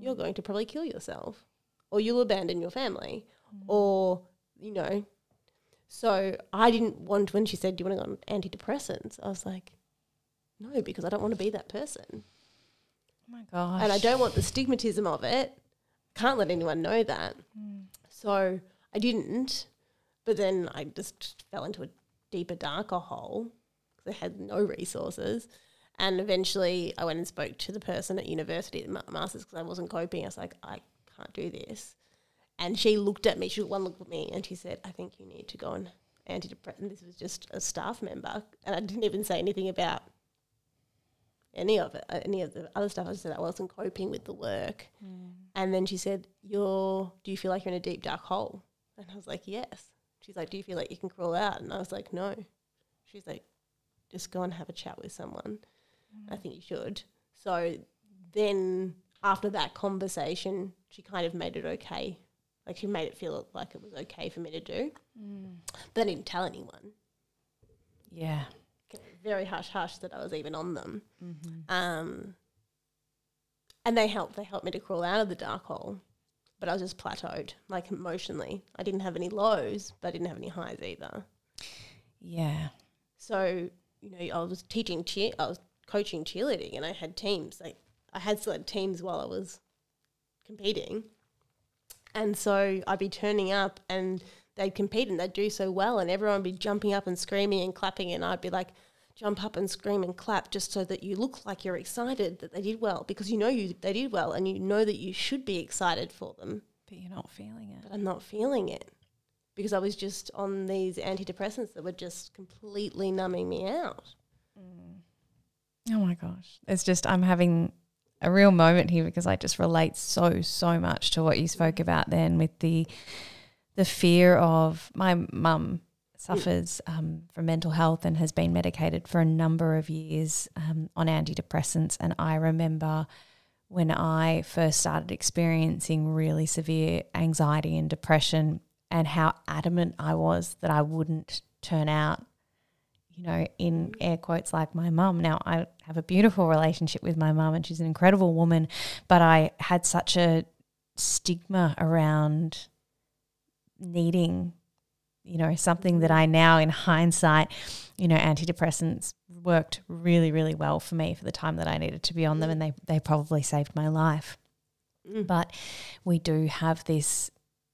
You're going to probably kill yourself, or you'll abandon your family, or, you know. So I didn't want to, when she said, do you want to go on antidepressants? I was like, no, because I don't want to be that person. Oh, my gosh. And I don't want the stigmatism of it. Can't let anyone know that. So I didn't. But then I just fell into a deeper, darker hole because I had no resources. And eventually I went and spoke to the person at university, the master's, because I wasn't coping. I was like, I can't do this. And she looked at me. She took one look at me and she said, I think you need to go on antidepressant. This was just a staff member. And I didn't even say anything about any of the other stuff. I just said I wasn't coping with the work. And then she said, do you feel like you're in a deep, dark hole? And I was like, yes. She's like, do you feel like you can crawl out? And I was like, no. She's like, just go and have a chat with someone. I think you should. So then after that conversation, she kind of made it okay. Like, she made it feel like it was okay for me to do. But I didn't tell anyone. Yeah. Very hush-hush that I was even on them. And they helped me to crawl out of the dark hole. But I was just plateaued, like, emotionally. I didn't have any lows, but I didn't have any highs either. Yeah. So, you know, I was coaching cheerleading, and I had teams. Like, I had still had teams while I was competing. And so I'd be turning up and they'd compete and they'd do so well and everyone would be jumping up and screaming and clapping, and I'd be like, jump up and scream and clap just so that you look like you're excited that they did well, because they did well and you know that you should be excited for them. But you're not feeling it. But I'm not feeling it because I was just on these antidepressants that were just completely numbing me out. Oh, my gosh. It's just, I'm having a real moment here because I just relate so much to what you spoke about then with the the fear of my mum suffers from mental health and has been medicated for a number of years on antidepressants. And I remember when I first started experiencing really severe anxiety and depression and how adamant I was that I wouldn't turn out, you know, in air quotes, like my mum. Now, I have a beautiful relationship with my mum and she's an incredible woman, but I had such a stigma around needing, you know, something that I now in hindsight, you know, antidepressants worked really, really well for me for the time that I needed to be on them, and they probably saved my life. Mm. But we do have this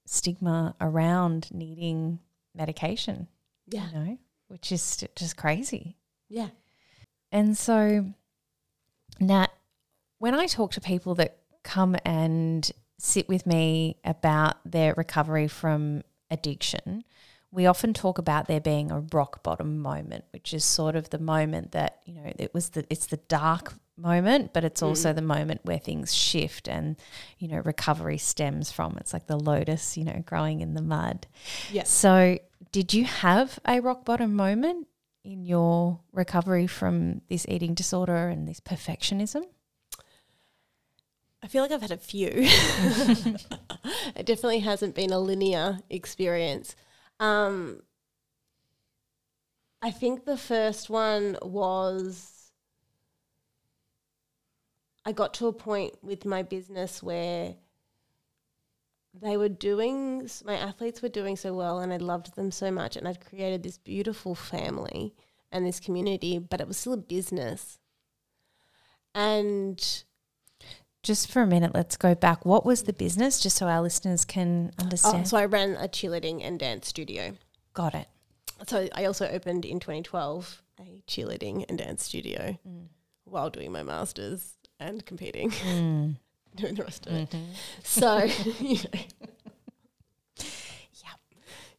stigma around needing medication, yeah, you know, which is just crazy. Yeah. And so, Nat, when I talk to people that come and sit with me about their recovery from addiction, we often talk about there being a rock bottom moment, which is sort of the moment that, you know, it's the dark moment, but it's also the moment where things shift and, you know, recovery stems from. It's like the lotus, you know, growing in the mud. Yeah. So did you have a rock bottom moment in your recovery from this eating disorder and this perfectionism? I feel like I've had a few. It definitely hasn't been a linear experience. I think the first one was I got to a point with my business where my athletes were doing so well and I loved them so much, and I'd created this beautiful family and this community, but it was still a business. And just for a minute, let's go back. What was the business, just so our listeners can understand? Oh, so I ran a cheerleading and dance studio. Got it. So I also opened in 2012 a cheerleading and dance studio while doing my masters and competing, doing the rest of it. So, you know,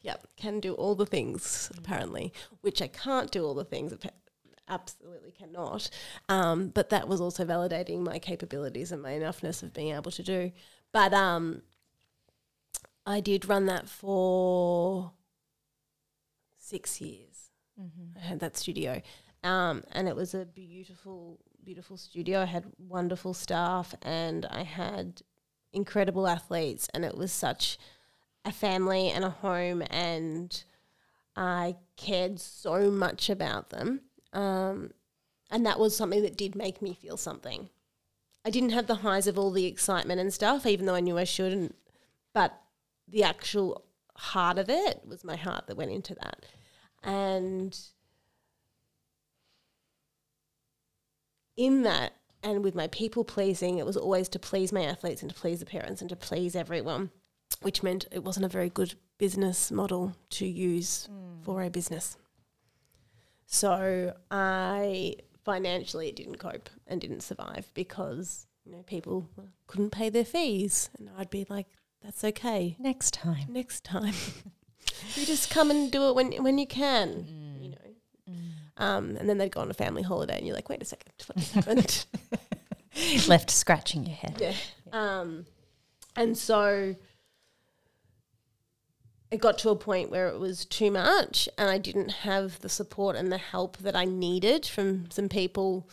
yep, can do all the things apparently, which I can't do all the things apparently. Absolutely cannot. But that was also validating my capabilities and my enoughness of being able to do. But I did run that for 6 years. I had that studio. And it was a beautiful, beautiful studio. I had wonderful staff and I had incredible athletes, and it was such a family and a home, and I cared so much about them. And that was something that did make me feel something. I didn't have the highs of all the excitement and stuff, even though I knew I shouldn't, but the actual heart of it was my heart that went into that. And in that, and with my people pleasing, it was always to please my athletes and to please the parents and to please everyone, which meant it wasn't a very good business model to use for a business. So I financially didn't cope and didn't survive because, you know, people couldn't pay their fees, and I'd be like, that's okay. Next time. You just come and do it when you can, you know. And then they'd go on a family holiday and you're like, wait a second, what happened? Left scratching your head. Yeah. And so it got to a point where it was too much and I didn't have the support and the help that I needed from some people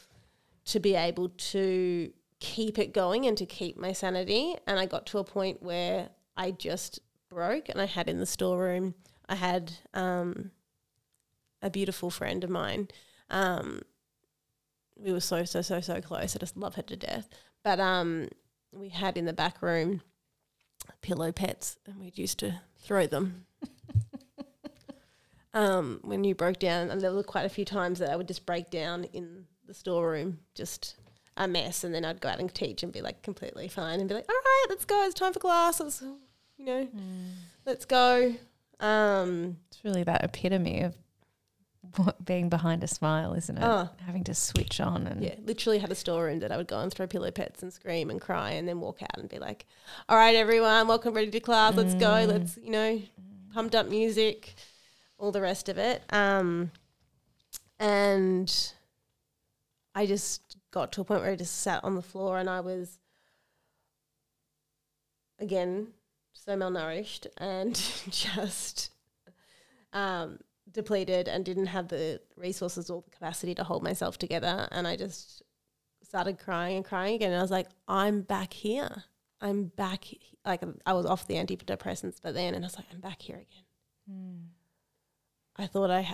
to be able to keep it going and to keep my sanity. And I got to a point where I just broke, and I had in the storeroom, I had a beautiful friend of mine. We were so, so, so, so close. I just love her to death. But we had in the back room pillow pets, and we'd used to throw them when you broke down. And there were quite a few times that I would just break down in the storeroom, just a mess, and then I'd go out and teach and be like completely fine and be like, all right, let's go, it's time for class, it's, you know, let's go. It's really that epitome of what being behind a smile, isn't it? Having to switch on. And yeah, literally had a storeroom that I would go and throw pillow pets and scream and cry and then walk out and be like, all right, everyone, welcome, ready to class, let's go, let's, you know, pumped up music, all the rest of it. And I just got to a point where I just sat on the floor and I was, again, so malnourished and just depleted and didn't have the resources or the capacity to hold myself together. And I just started crying and crying again. And I was like, I'm back here. I'm back. Like, I was off the antidepressants by then, and I was like, I'm back here again. Mm. I thought I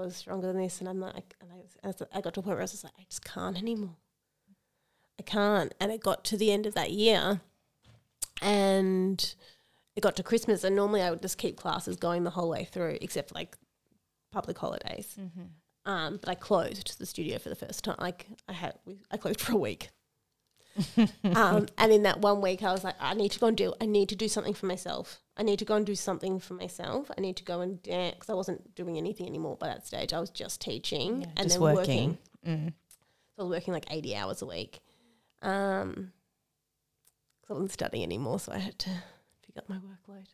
was stronger than this, and I'm like, I got to a point where I was just like, I just can't anymore. I can't. And it got to the end of that year, and it got to Christmas, and normally I would just keep classes going the whole way through, except like public holidays. Mm-hmm. But I closed the studio for the first time. Like, I closed for a week. And in that 1 week I was like, I need to do something for myself. I need to go and dance, because I wasn't doing anything anymore by that stage. I was just teaching, and then working. Mm. So I was working like 80 hours a week, because I wasn't studying anymore, so I had to pick up my workload.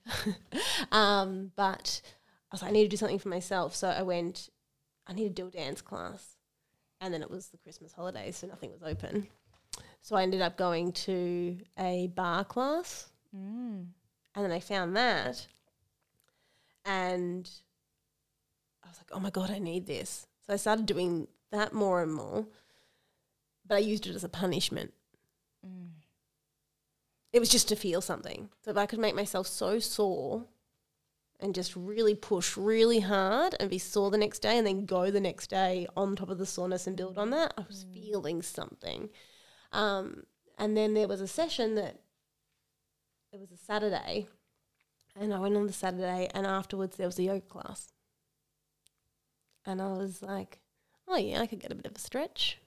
But I was like, I need to do something for myself. So I went, I need to do a dance class. And then it was the Christmas holidays, so nothing was open. So I ended up going to a bar class, and then I found that, and I was like, oh my God, I need this. So I started doing that more and more, but I used it as a punishment. Mm. It was just to feel something. So if I could make myself so sore and just really push really hard and be sore the next day and then go the next day on top of the soreness and build on that, I was feeling something. And then there was a session that, it was a Saturday, and I went on the Saturday, and afterwards there was a yoga class. And I was like, oh yeah, I could get a bit of a stretch.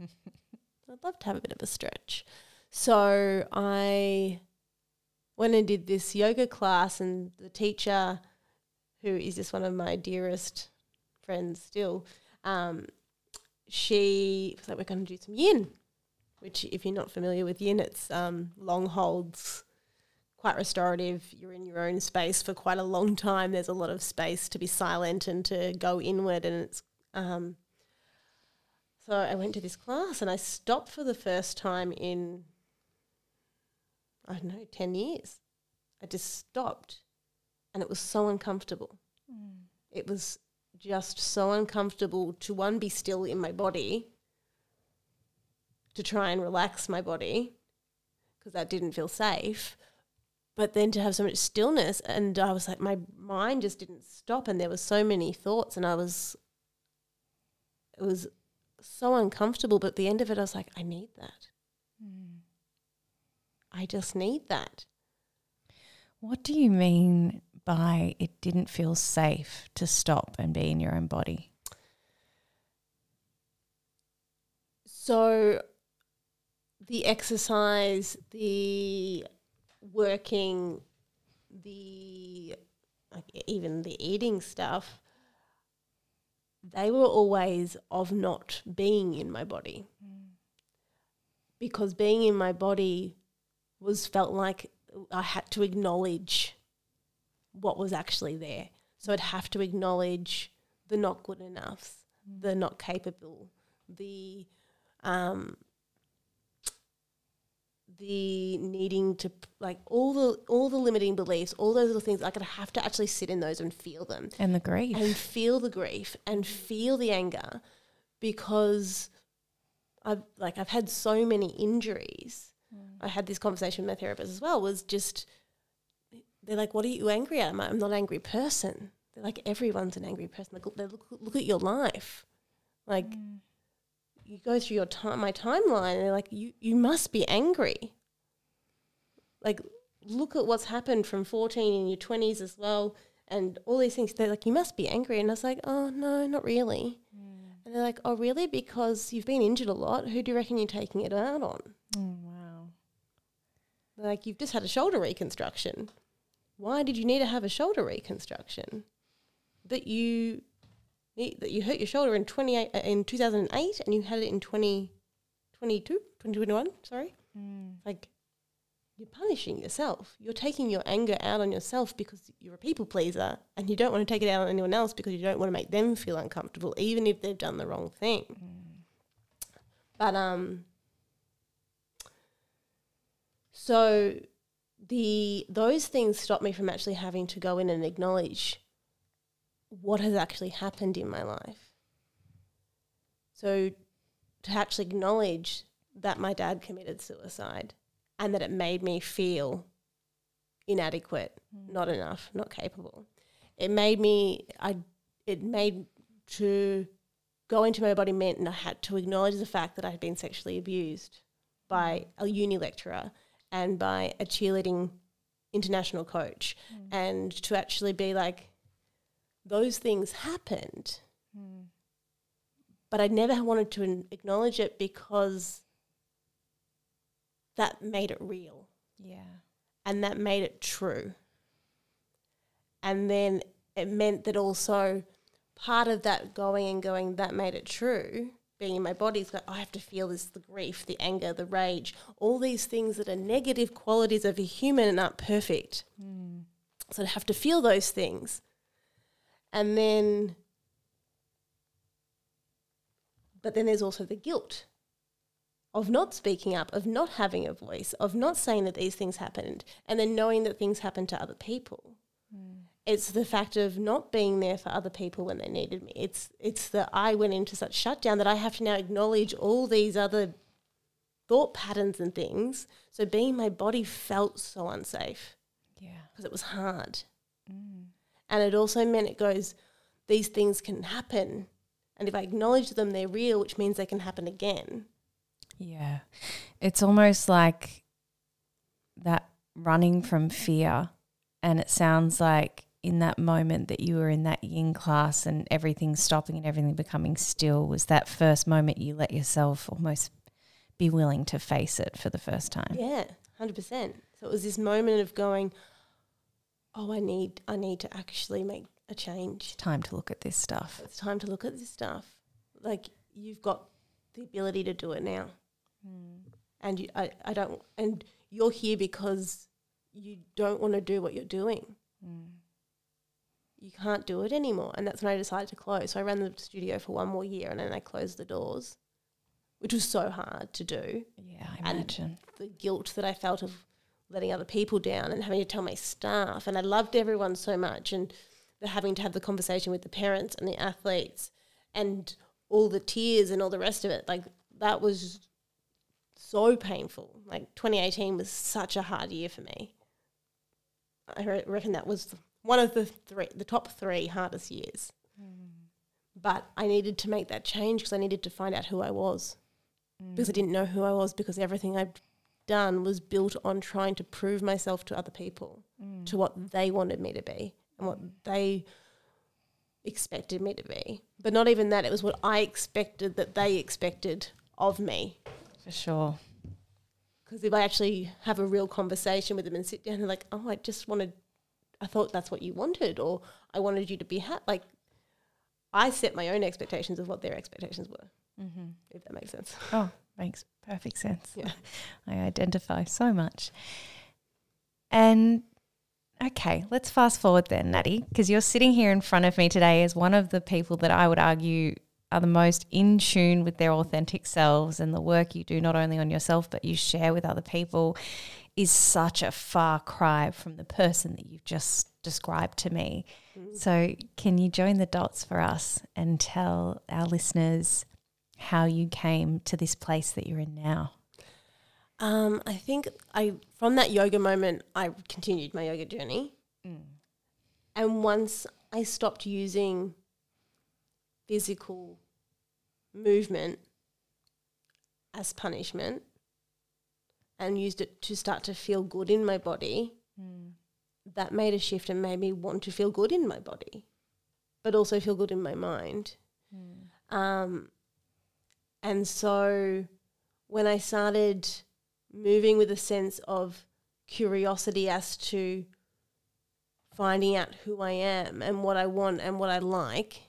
I'd love to have a bit of a stretch. So I went and did this yoga class, and the teacher, who is just one of my dearest friends still, she was like, we're going to do some yin. Which, if you're not familiar with yin, it's long holds, quite restorative. You're in your own space for quite a long time. There's a lot of space to be silent and to go inward. And it's so I went to this class, and I stopped for the first time in, I don't know, 10 years. I just stopped, and it was so uncomfortable. Mm. It was just so uncomfortable to, one, be still in my body, to try and relax my body, because that didn't feel safe, but then to have so much stillness. And I was like, my mind just didn't stop, and there were so many thoughts, and it was so uncomfortable, but at the end of it I was like, I need that. Mm. I just need that. What do you mean by it didn't feel safe to stop and be in your own body? So the exercise, the working, the even the eating stuff, they were always of not being in my body. Mm. Because being in my body felt like I had to acknowledge what was actually there. So I'd have to acknowledge the not good enoughs, the not capable, the needing to, like, all the limiting beliefs, all those little things. Like, I'd have to actually sit in those and feel them. And the grief. And feel the grief and feel the anger, because I've had so many injuries. Mm. I had this conversation with my therapist as well, was just, they're like, what are you angry at? I'm not an angry person. They're like, everyone's an angry person. Like, look at your life. Like, you go through your my timeline, and they're like, you must be angry. Like, look at what's happened from 14 in your 20s as well, and all these things. They're like, you must be angry. And I was like, oh, no, not really. Mm. And they're like, oh, really? Because you've been injured a lot. Who do you reckon you're taking it out on? Oh, wow. They're like, you've just had a shoulder reconstruction. Why did you need to have a shoulder reconstruction? That you hurt your shoulder in 2008, and you had it in 2021, sorry. Mm. Like, you're punishing yourself. You're taking your anger out on yourself because you're a people pleaser, and you don't want to take it out on anyone else because you don't want to make them feel uncomfortable, even if they've done the wrong thing. Mm. But so those things stopped me from actually having to go in and acknowledge what has actually happened in my life. So to actually acknowledge that my dad committed suicide and that it made me feel inadequate, not enough, not capable. It made me, to go into my body meant, and I had to acknowledge the fact that I had been sexually abused by a uni lecturer and by a cheerleading international coach, and to actually be like, those things happened. But I never wanted to acknowledge it because that made it real. Yeah. And that made it true. And then it meant that also part of that going, that made it true, being in my body, is like, I have to feel this, the grief, the anger, the rage, all these things that are negative qualities of a human and aren't perfect. So I have to feel those things. And then, but then there's also the guilt of not speaking up, of not having a voice, of not saying that these things happened, and then knowing that things happened to other people. It's the fact of not being there for other people when they needed me. It's that I went into such shutdown that I have to now acknowledge all these other thought patterns and things. So being in my body felt so unsafe. Yeah. Because it was hard. And it also meant it goes, these things can happen. And if I acknowledge them, they're real, which means they can happen again. Yeah. It's almost like that running from fear. And it sounds like in that moment that you were in that yin class and everything stopping and everything becoming still was that first moment you let yourself almost be willing to face it for the first time. Yeah, 100%. So it was this moment of going, oh, I need to actually make a change. It's time to look at this stuff. It's time to look at this stuff. Like, you've got the ability to do it now. And you're here because you don't want to do what you're doing. You can't do it anymore. And that's when I decided to close. So I ran the studio for one more year and then I closed the doors, which was so hard to do. Yeah, I imagine. The guilt that I felt of letting other people down and having to tell my staff. And I loved everyone so much, and the having to have the conversation with the parents and the athletes and all the tears and all the rest of it. Like, that was so painful. Like, 2018 was such a hard year for me. I reckon that was one of the top three hardest years. But I needed to make that change because I needed to find out who I was, because I didn't know who I was, because everything I'd done was built on trying to prove myself to other people, to what they wanted me to be and what they expected me to be. But not even that, it was what I expected that they expected of me. For sure. Because if I actually have a real conversation with them and sit down and like, oh, I thought that's what you wanted, or I wanted you to be happy. Like, I set my own expectations of what their expectations were, if that makes sense. Oh, makes perfect sense. Yeah. I identify so much. And okay, let's fast forward then, Natty, because you're sitting here in front of me today as one of the people that I would argue are the most in tune with their authentic selves, and the work you do not only on yourself but you share with other people is such a far cry from the person that you've just described to me. So can you join the dots for us and tell our listeners how you came to this place that you're in now? I think from that yoga moment, I continued my yoga journey. And once I stopped using physical movement as punishment and used it to start to feel good in my body, that made a shift and made me want to feel good in my body but also feel good in my mind. And so when I started moving with a sense of curiosity as to finding out who I am and what I want and what I like,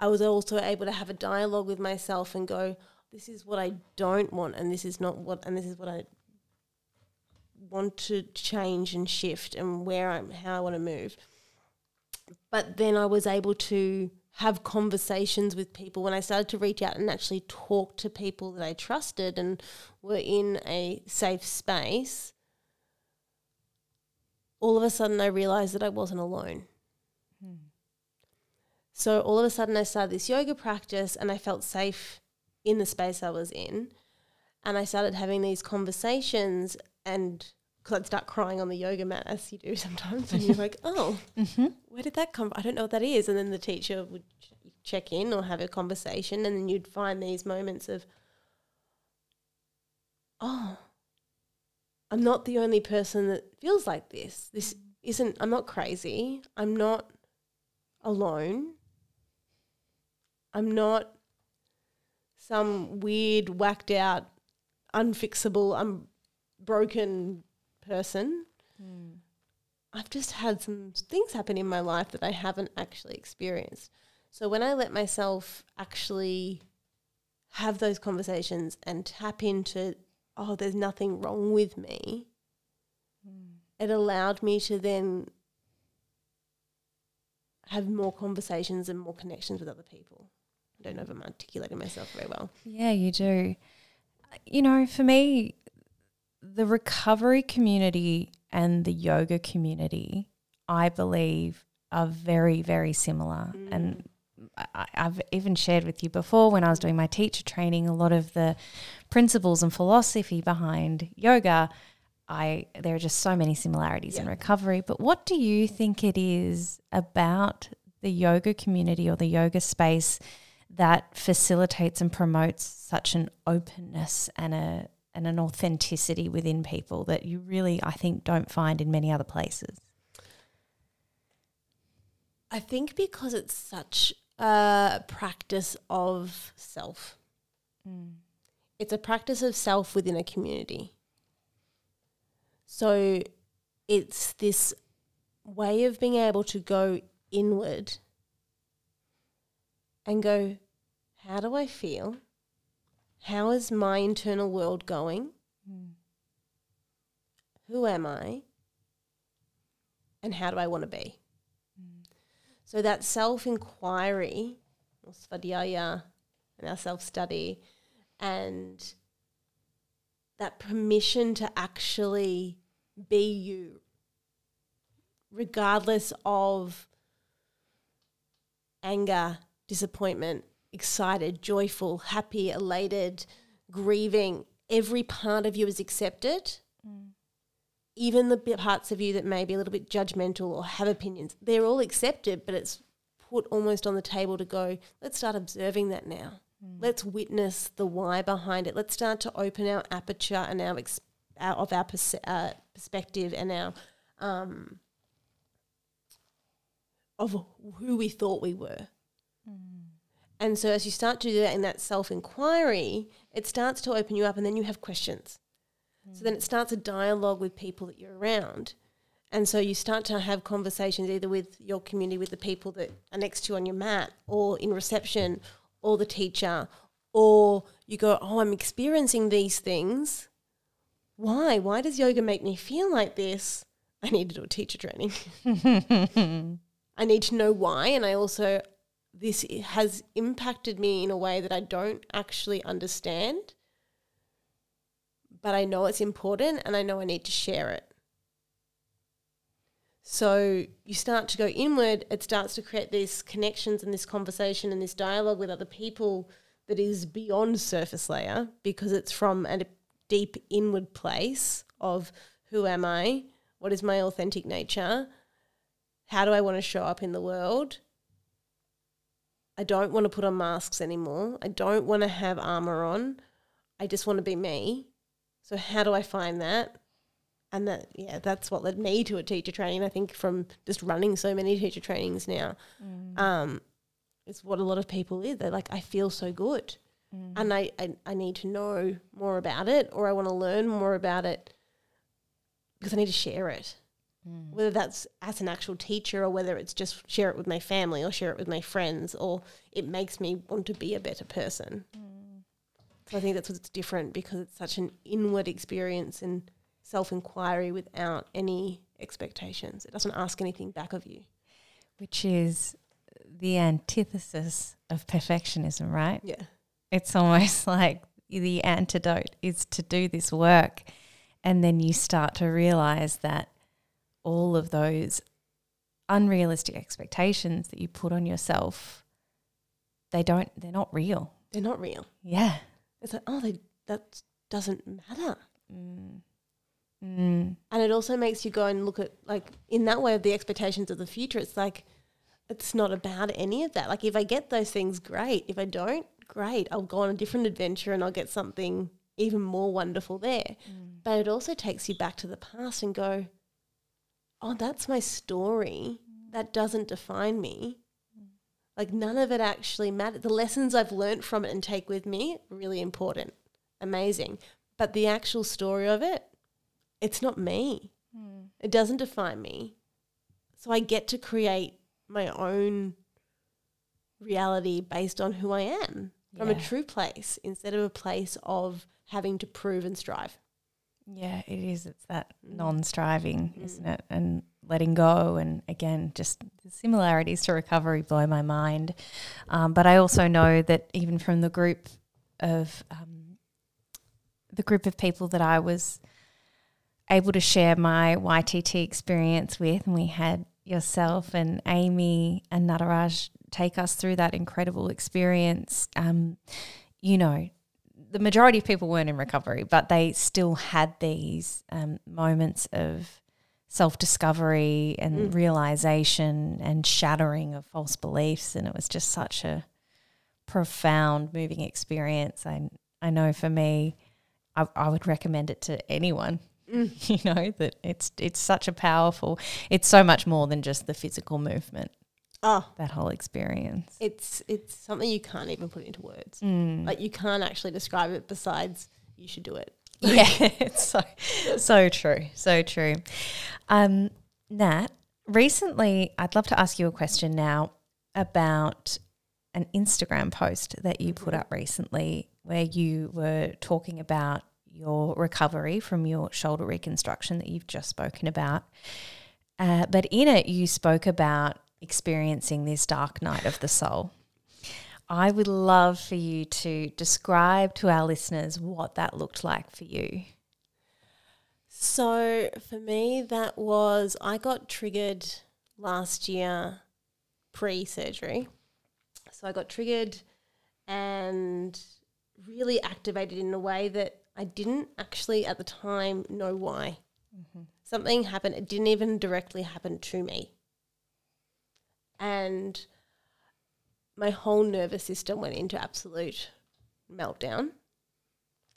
I was also able to have a dialogue with myself and go, this is what I don't want, and this is what I want to change and shift, and how I want to move. But then I was able to have conversations with people, when I started to reach out and actually talk to people that I trusted and were in a safe space, all of a sudden I realised that I wasn't alone. Mm. So all of a sudden I started this yoga practice and I felt safe in the space I was in, and I started having these conversations, and I'd start crying on the yoga mat, as you do sometimes, and you're like, oh, where did that come from? I don't know what that is. And then the teacher would check in or have a conversation, and then you'd find these moments of, oh, I'm not the only person that feels like this. This isn't, I'm not crazy. I'm not alone. I'm not some weird, whacked out, unfixable, broken person. Mm. I've just had some things happen in my life that I haven't actually experienced. So when I let myself actually have those conversations and tap into, oh, there's nothing wrong with me, it allowed me to then have more conversations and more connections with other people. I don't know if I'm articulating myself very well. Yeah, you do. You know, for me, the recovery community and the yoga community, I believe, are very, very similar. Mm. And I've even shared with you before, when I was doing my teacher training, a lot of the principles and philosophy behind yoga, there are just so many similarities in recovery. But what do you think it is about the yoga community or the yoga space that facilitates and promotes such an openness and an authenticity within people that you really, I think, don't find in many other places? I think because it's such a practice of self. Mm. It's a practice of self within a community. So it's this way of being able to go inward and go, how do I feel? How is my internal world going? Mm. Who am I? And how do I want to be? Mm. So that self-inquiry, or svadhyaya, and our self-study, and that permission to actually be you, regardless of anger, disappointment, excited, joyful, happy, elated, grieving. Every part of you is accepted. Mm. Even the parts of you that may be a little bit judgmental or have opinions, they're all accepted, but it's put almost on the table to go, let's start observing that now. Mm. Let's witness the why behind it. Let's start to open our aperture and our perspective and our of who we thought we were. Mm. And so as you start to do that in that self-inquiry, it starts to open you up, and then you have questions. Mm. So then it starts a dialogue with people that you're around. And so you start to have conversations either with your community, with the people that are next to you on your mat, or in reception, or the teacher, or you go, oh, I'm experiencing these things. Why? Why does yoga make me feel like this? I need to do a teacher training. I need to know why, and I also – this has impacted me in a way that I don't actually understand, but I know it's important and I know I need to share it. So you start to go inward, it starts to create these connections and this conversation and this dialogue with other people that is beyond surface layer, because it's from a deep inward place of who am I, what is my authentic nature, how do I want to show up in the world, I don't want to put on masks anymore. I don't want to have armor on. I just want to be me. So how do I find that? And that's what led me to a teacher training. I think from just running so many teacher trainings now, it's what a lot of people is. They're like, I feel so good, and I need to know more about it, or I want to learn more about it because I need to share it. Whether that's as an actual teacher or whether it's just share it with my family or share it with my friends, or it makes me want to be a better person. Mm. So I think that's what's different, because it's such an inward experience and self-inquiry without any expectations. It doesn't ask anything back of you. Which is the antithesis of perfectionism, right? Yeah. It's almost like the antidote is to do this work, and then you start to realise that all of those unrealistic expectations that you put on yourself, they're not real. They're not real. Yeah. It's like, oh, that doesn't matter. Mm. Mm. And it also makes you go and look at, like, in that way of the expectations of the future, it's like, it's not about any of that. Like, if I get those things, great. If I don't, great. I'll go on a different adventure and I'll get something even more wonderful there. Mm. But it also takes you back to the past and go, oh, that's my story. That doesn't define me. Like, none of it actually matters. The lessons I've learned from it and take with me, really important, amazing. But the actual story of it, it's not me. Mm. It doesn't define me. So I get to create my own reality based on who I am from a true place, instead of a place of having to prove and strive. Yeah, it is. It's that non-striving, isn't it? And letting go, and again, just the similarities to recovery blow my mind. But I also know that even from the group of people that I was able to share my YTT experience with, and we had yourself and Amy and Nataraj take us through that incredible experience, the majority of people weren't in recovery, but they still had these moments of self-discovery and realisation and shattering of false beliefs, and it was just such a profound, moving experience. I know for me, I would recommend it to anyone. You know, that it's such a powerful, it's so much more than just the physical movement. Oh, that whole experience. It's something you can't even put into words. Mm. Like, you can't actually describe it besides you should do it. Yeah, it's so true, so true. Nat, recently I'd love to ask you a question now about an Instagram post that you put up recently where you were talking about your recovery from your shoulder reconstruction that you've just spoken about. But in it, you spoke about experiencing this dark night of the soul. I would love for you to describe to our listeners what that looked like for you. So for me, I got triggered last year pre-surgery. So I got triggered and really activated in a way that I didn't actually at the time know why. Mm-hmm. Something happened. It didn't even directly happen to me. And my whole nervous system went into absolute meltdown.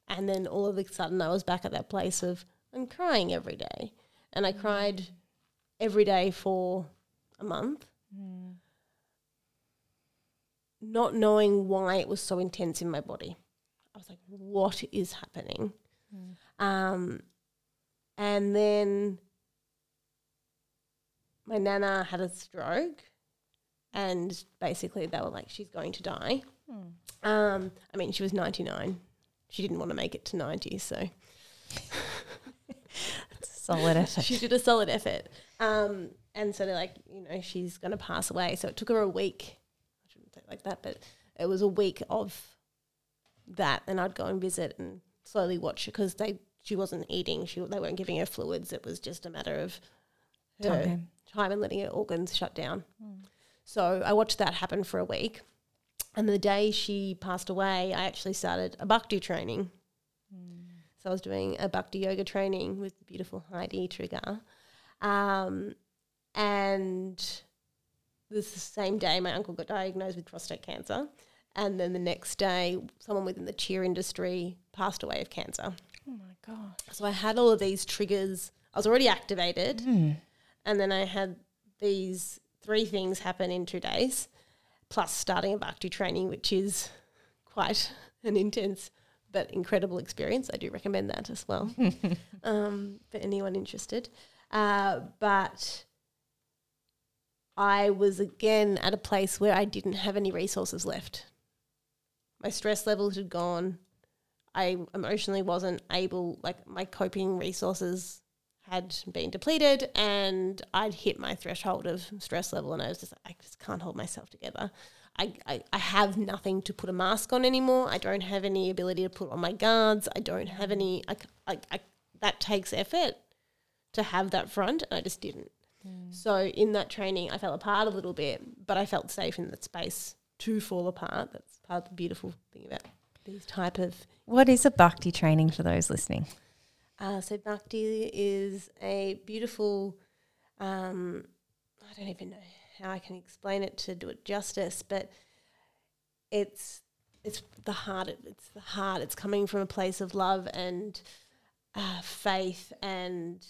And then all of a sudden I was back at that place of I'm crying every day. And I cried every day for a month. Mm. Not knowing why it was so intense in my body. I was like, what is happening? Mm. And then my nana had a stroke, and basically they were like, she's going to die. Mm. I mean, she was 99. She didn't want to make it to 90, so. That's a solid effort. She did a solid effort. And so they're like, she's going to pass away. So it took her a week. I shouldn't say it like that, but it was a week of that, and I'd go and visit and slowly watch her because she wasn't eating. They weren't giving her fluids. It was just a matter of her time and letting her organs shut down. Mm. So I watched that happen for a week, and the day she passed away, I actually started a bhakti training. Mm. So I was doing a bhakti yoga training with the beautiful Heidi Trigger, and the same day my uncle got diagnosed with prostate cancer. And then the next day, someone within the cheer industry passed away of cancer. Oh, my God. So I had all of these triggers. I was already activated. Mm. And then I had these three things happen in 2 days, plus starting a bhakti training, which is quite an intense but incredible experience. I do recommend that as well for anyone interested. But I was, again, at a place where I didn't have any resources left. My stress levels had gone. I emotionally wasn't able, like my coping resources had been depleted, and I'd hit my threshold of stress level, and I was just like, I just can't hold myself together. I have nothing to put a mask on anymore. I don't have any ability to put on my guards. I don't have any that takes effort to have that front, and I just didn't. Mm. So in that training I fell apart a little bit, but I felt safe in that space to fall apart. That's part of the beautiful thing about these type of... What is a Bhakti training for those listening? So Bhakti is a beautiful... I don't even know how I can explain it to do it justice, but it's the heart. It's the heart. It's coming from a place of love and faith, and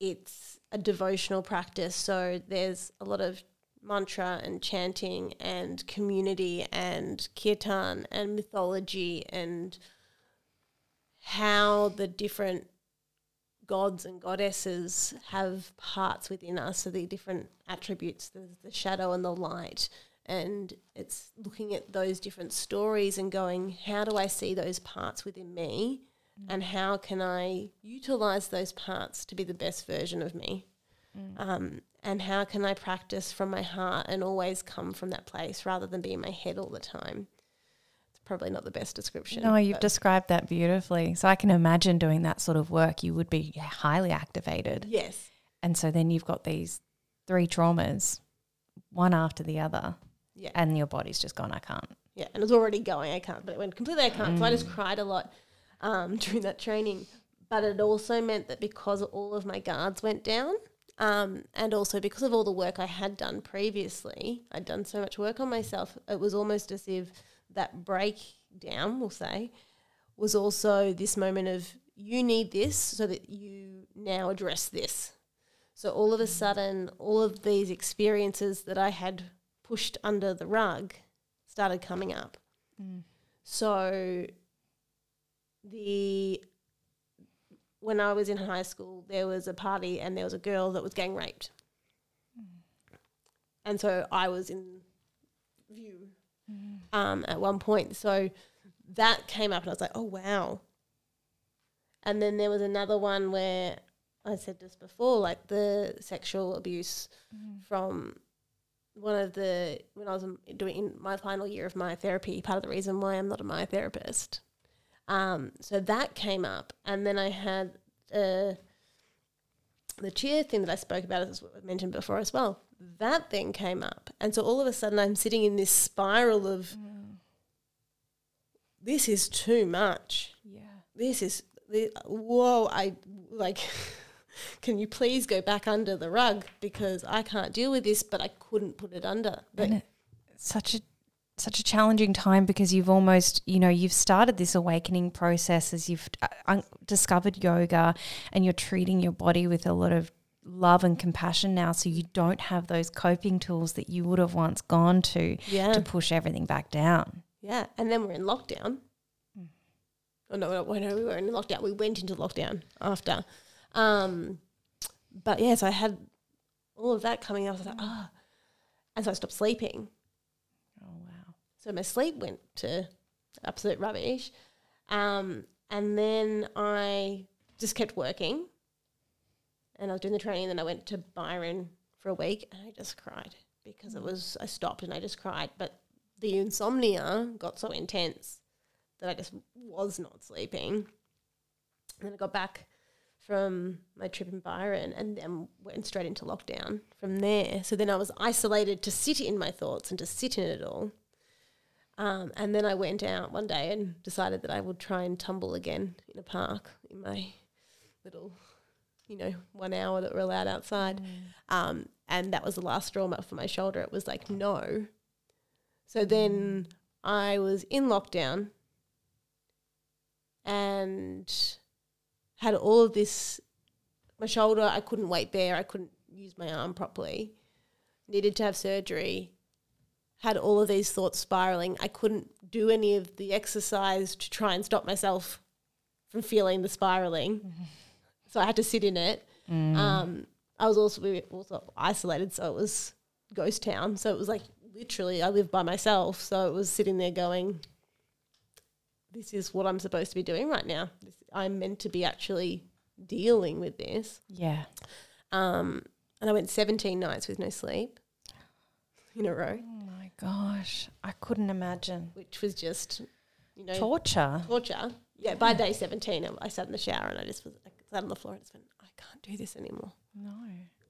it's a devotional practice. So there's a lot of mantra and chanting and community and kirtan and mythology and how the different gods and goddesses have parts within us, so the different attributes, the shadow and the light. And it's looking at those different stories and going, how do I see those parts within me? Mm. And how can I utilise those parts to be the best version of me? Mm. And how can I practice from my heart and always come from that place rather than be in my head all the time? It's probably not the best description. No, you've described that beautifully. So I can imagine doing that sort of work, you would be highly activated. Yes. And so then you've got these three traumas, one after the other. Yeah. And your body's just gone, I can't. Yeah, and it's already going, I can't. But it went completely, I can't. Mm. So I just cried a lot during that training. But it also meant that because all of my guards went down, and also because of all the work I had done previously, I'd done so much work on myself, it was almost as if that breakdown, we'll say, was also this moment of you need this so that you now address this. So all of a sudden, all of these experiences that I had pushed under the rug started coming up. Mm. So when I was in high school, there was a party and there was a girl that was gang raped. Mm. And so I was in view at one point. So that came up and I was like, oh, wow. And then there was another one where I said this before, like the sexual abuse from one of the – when I was doing my final year of my therapy, part of the reason why I'm not a myotherapist. So that came up, and then I had the cheer thing that I spoke about, as I mentioned before as well. That then came up, and so all of a sudden I'm sitting in this spiral of this is too much. Yeah, this is whoa. I like. Can you please go back under the rug because I can't deal with this, but I couldn't put it under. But such a challenging time because you've almost, you've started this awakening process as you've discovered yoga and you're treating your body with a lot of love and compassion now, so you don't have those coping tools that you would have once gone to to push everything back down. Yeah, and then we're in lockdown. Mm. Oh, no, we weren't in lockdown. We went into lockdown after. But, yes, I had all of that coming up. I was like, oh. And so I stopped sleeping. So my sleep went to absolute rubbish. And then I just kept working and I was doing the training, and then I went to Byron for a week and I just cried because I stopped and I just cried. But the insomnia got so intense that I just was not sleeping. And then I got back from my trip in Byron and then went straight into lockdown from there. So then I was isolated to sit in my thoughts and to sit in it all. And then I went out one day and decided that I would try and tumble again in a park in my little, 1 hour that we're allowed outside. Mm. And that was the last straw for my shoulder. It was like, no. So then I was in lockdown and had all of this. My shoulder, I couldn't weight bear. I couldn't use my arm properly. Needed to have surgery. Had all of these thoughts spiralling. I couldn't do any of the exercise to try and stop myself from feeling the spiralling. Mm-hmm. So I had to sit in it. Mm. I was also isolated, so it was ghost town. So it was like literally I lived by myself. So it was sitting there going, this is what I'm supposed to be doing right now. I'm meant to be actually dealing with this. Yeah. And I went 17 nights with no sleep in a row. Oh, my gosh. I couldn't imagine. Which was just, you know. Torture. Torture. Yeah, by day 17, I sat in the shower and I just was, I sat on the floor and just went, I can't do this anymore. No.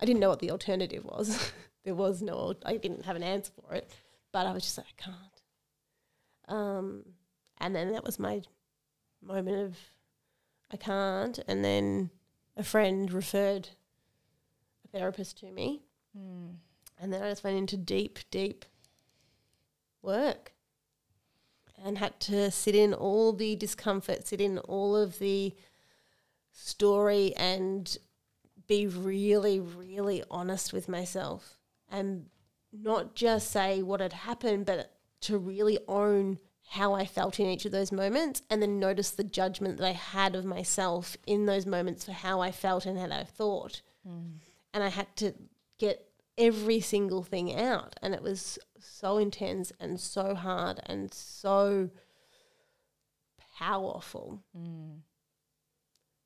I didn't know what the alternative was. There was no, I didn't have an answer for it. But I was just like, I can't. And then that was my moment of I can't. And then a friend referred a therapist to me. Mm. And then I just went into deep, deep work and had to sit in all the discomfort, sit in all of the story and be really, really honest with myself and not just say what had happened, but to really own how I felt in each of those moments and then notice the judgment that I had of myself in those moments for how I felt and how I thought. Mm. And I had to get every single thing out, and it was so intense and so hard and so powerful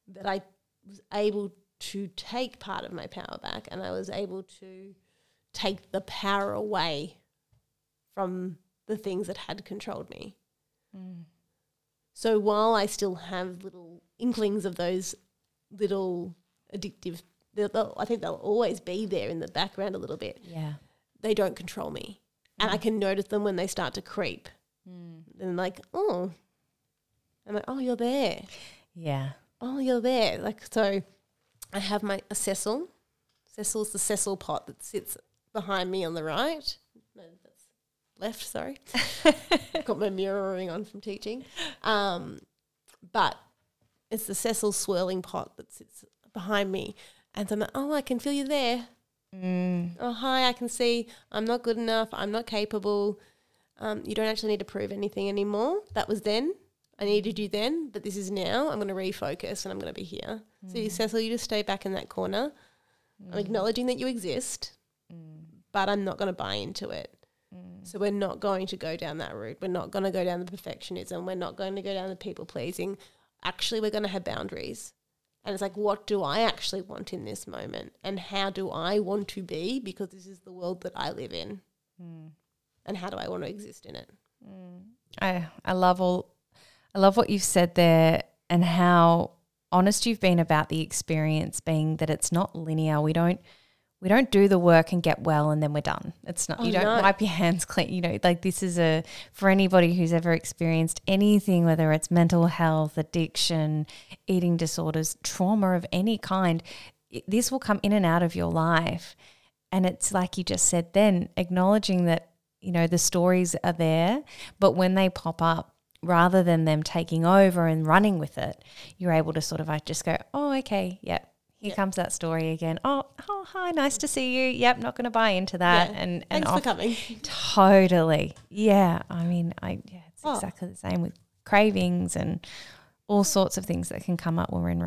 that I was able to take part of my power back, and I was able to take the power away from the things that had controlled me. Mm. So while I still have little inklings of those little addictive, I think they'll always be there in the background a little bit. Yeah, they don't control me. And I can notice them when they start to creep. Mm. And I'm like, oh. I'm like, oh, you're there. Yeah. Oh, you're there. Like, so I have my Cecil. Cecil's the Cecil pot that sits behind me on the right. No, that's left, sorry. I've got my mirroring on from teaching. But it's the Cecil swirling pot that sits behind me. And so I'm like, oh, I can feel you there. Mm. Oh, hi, I can see I'm not good enough. I'm not capable. You don't actually need to prove anything anymore. That was then. I needed you then, but this is now. I'm going to refocus and I'm going to be here. Mm. So, Cecil, you just stay back in that corner. Mm. I'm acknowledging that you exist, but I'm not going to buy into it. Mm. So we're not going to go down that route. We're not going to go down the perfectionism. We're not going to go down the people-pleasing. Actually, we're going to have boundaries. And it's like, what do I actually want in this moment? And how do I want to be? Because this is the world that I live in. Mm. And how do I want to exist in it? Mm. I love what you've said there and how honest you've been about the experience being that it's not linear. We don't do the work and get well and then we're done. It's not, wipe your hands clean. You know, like this is for anybody who's ever experienced anything, whether it's mental health, addiction, eating disorders, trauma of any kind, this will come in and out of your life. And it's like you just said then, acknowledging that, you know, the stories are there, but when they pop up, rather than them taking over and running with it, you're able to sort of just go, oh, okay, yeah. Here comes that story again. Oh, hi, nice to see you. Yep, not going to buy into that. Yeah. And thanks for coming. Totally. Yeah, I mean, it's exactly the same with cravings and all sorts of things that can come up when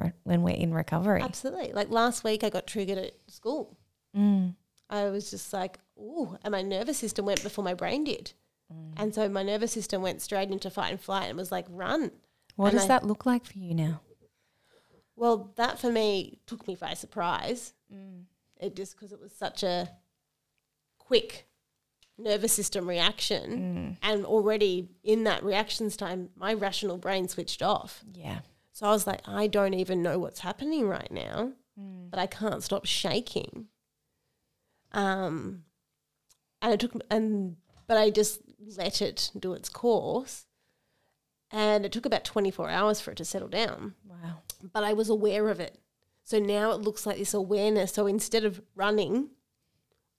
we're in recovery. Absolutely. Like last week I got triggered at school. Mm. I was just like, ooh, and my nervous system went before my brain did. Mm. And so my nervous system went straight into fight and flight and was like, run. What does that look like for you now? Well, that for me took me by surprise. Mm. It just because it was such a quick nervous system reaction, and already in that reactions time, my rational brain switched off. Yeah. So I was like, I don't even know what's happening right now, but I can't stop shaking. But I just let it do its course. And it took about 24 hours for it to settle down. Wow. But I was aware of it. So now it looks like this awareness. So instead of running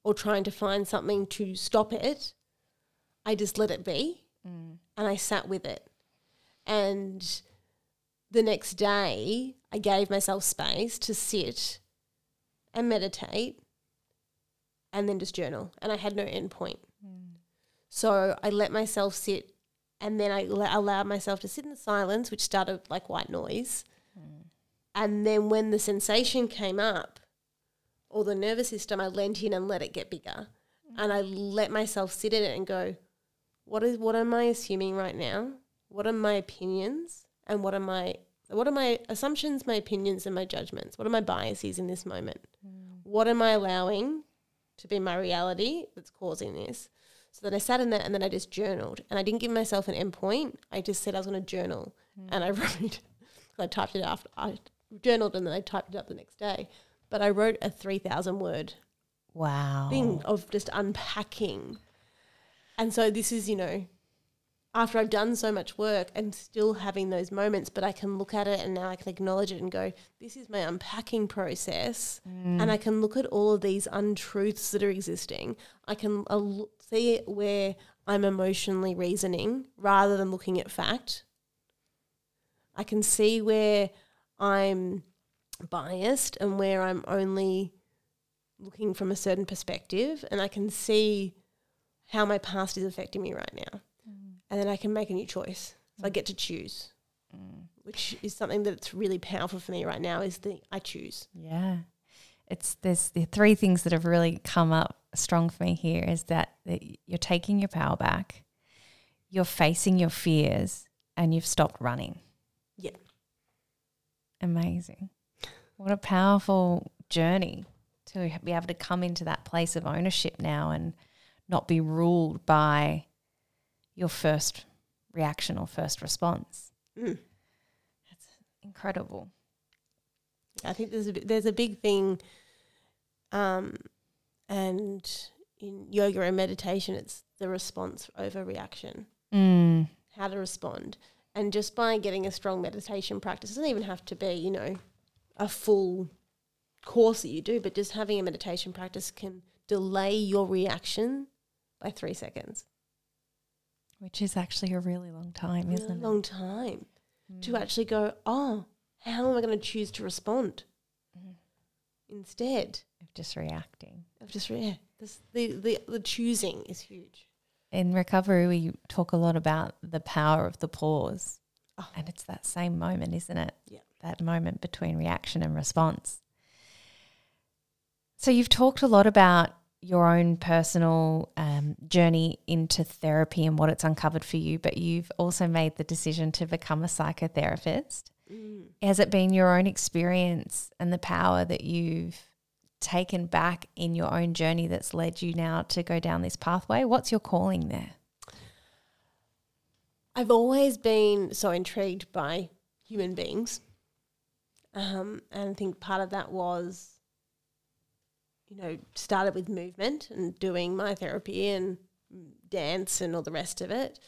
or trying to find something to stop it, I just let it be and I sat with it. And the next day I gave myself space to sit and meditate and then just journal. And I had no end point. Mm. So I let myself sit. And then I allowed myself to sit in the silence, which started like white noise. Mm. And then when the sensation came up, or the nervous system, I leant in and let it get bigger. Mm. And I let myself sit in it and go, what am I assuming right now? What are my opinions? And what are my What are my assumptions, my opinions and my judgments? What are my biases in this moment? Mm. What am I allowing to be my reality that's causing this? So then I sat in that and then I just journaled. And I didn't give myself an end point. I just said I was going to journal. Mm. And I wrote, I typed it after I journaled and then I typed it up the next day. But I wrote a 3,000-word thing of just unpacking. And so this is, you know, after I've done so much work and still having those moments, but I can look at it and now I can acknowledge it and go, this is my unpacking process. Mm. And I can look at all of these untruths that are existing. I can see where I'm emotionally reasoning rather than looking at fact. I can see where I'm biased and where I'm only looking from a certain perspective, and I can see how my past is affecting me right now. And then I can make a new choice. So I get to choose, which is something that's really powerful for me right now, is the I choose. Yeah. There's the three things that have really come up strong for me here is that you're taking your power back, you're facing your fears, and you've stopped running. Yeah. Amazing. What a powerful journey to be able to come into that place of ownership now and not be ruled by your first reaction or first response. Mm. That's incredible. I think there's a big thing, and in yoga and meditation, it's the response over reaction, how to respond. And just by getting a strong meditation practice, it doesn't even have to be, you know, a full course that you do, but just having a meditation practice can delay your reaction by 3 seconds. Which is actually a really long time, isn't it? A long time to actually go, oh, how am I going to choose to respond instead? Of just reacting. The choosing is huge. In recovery, we talk a lot about the power of the pause. Oh. And it's that same moment, isn't it? Yeah. That moment between reaction and response. So you've talked a lot about your own personal journey into therapy and what it's uncovered for you, but you've also made the decision to become a psychotherapist. Has it been your own experience and the power that you've taken back in your own journey that's led you now to go down this pathway? What's your calling there? I've always been so intrigued by human beings, and I think part of that was, you know, started with movement and doing my therapy and dance and all the rest of it.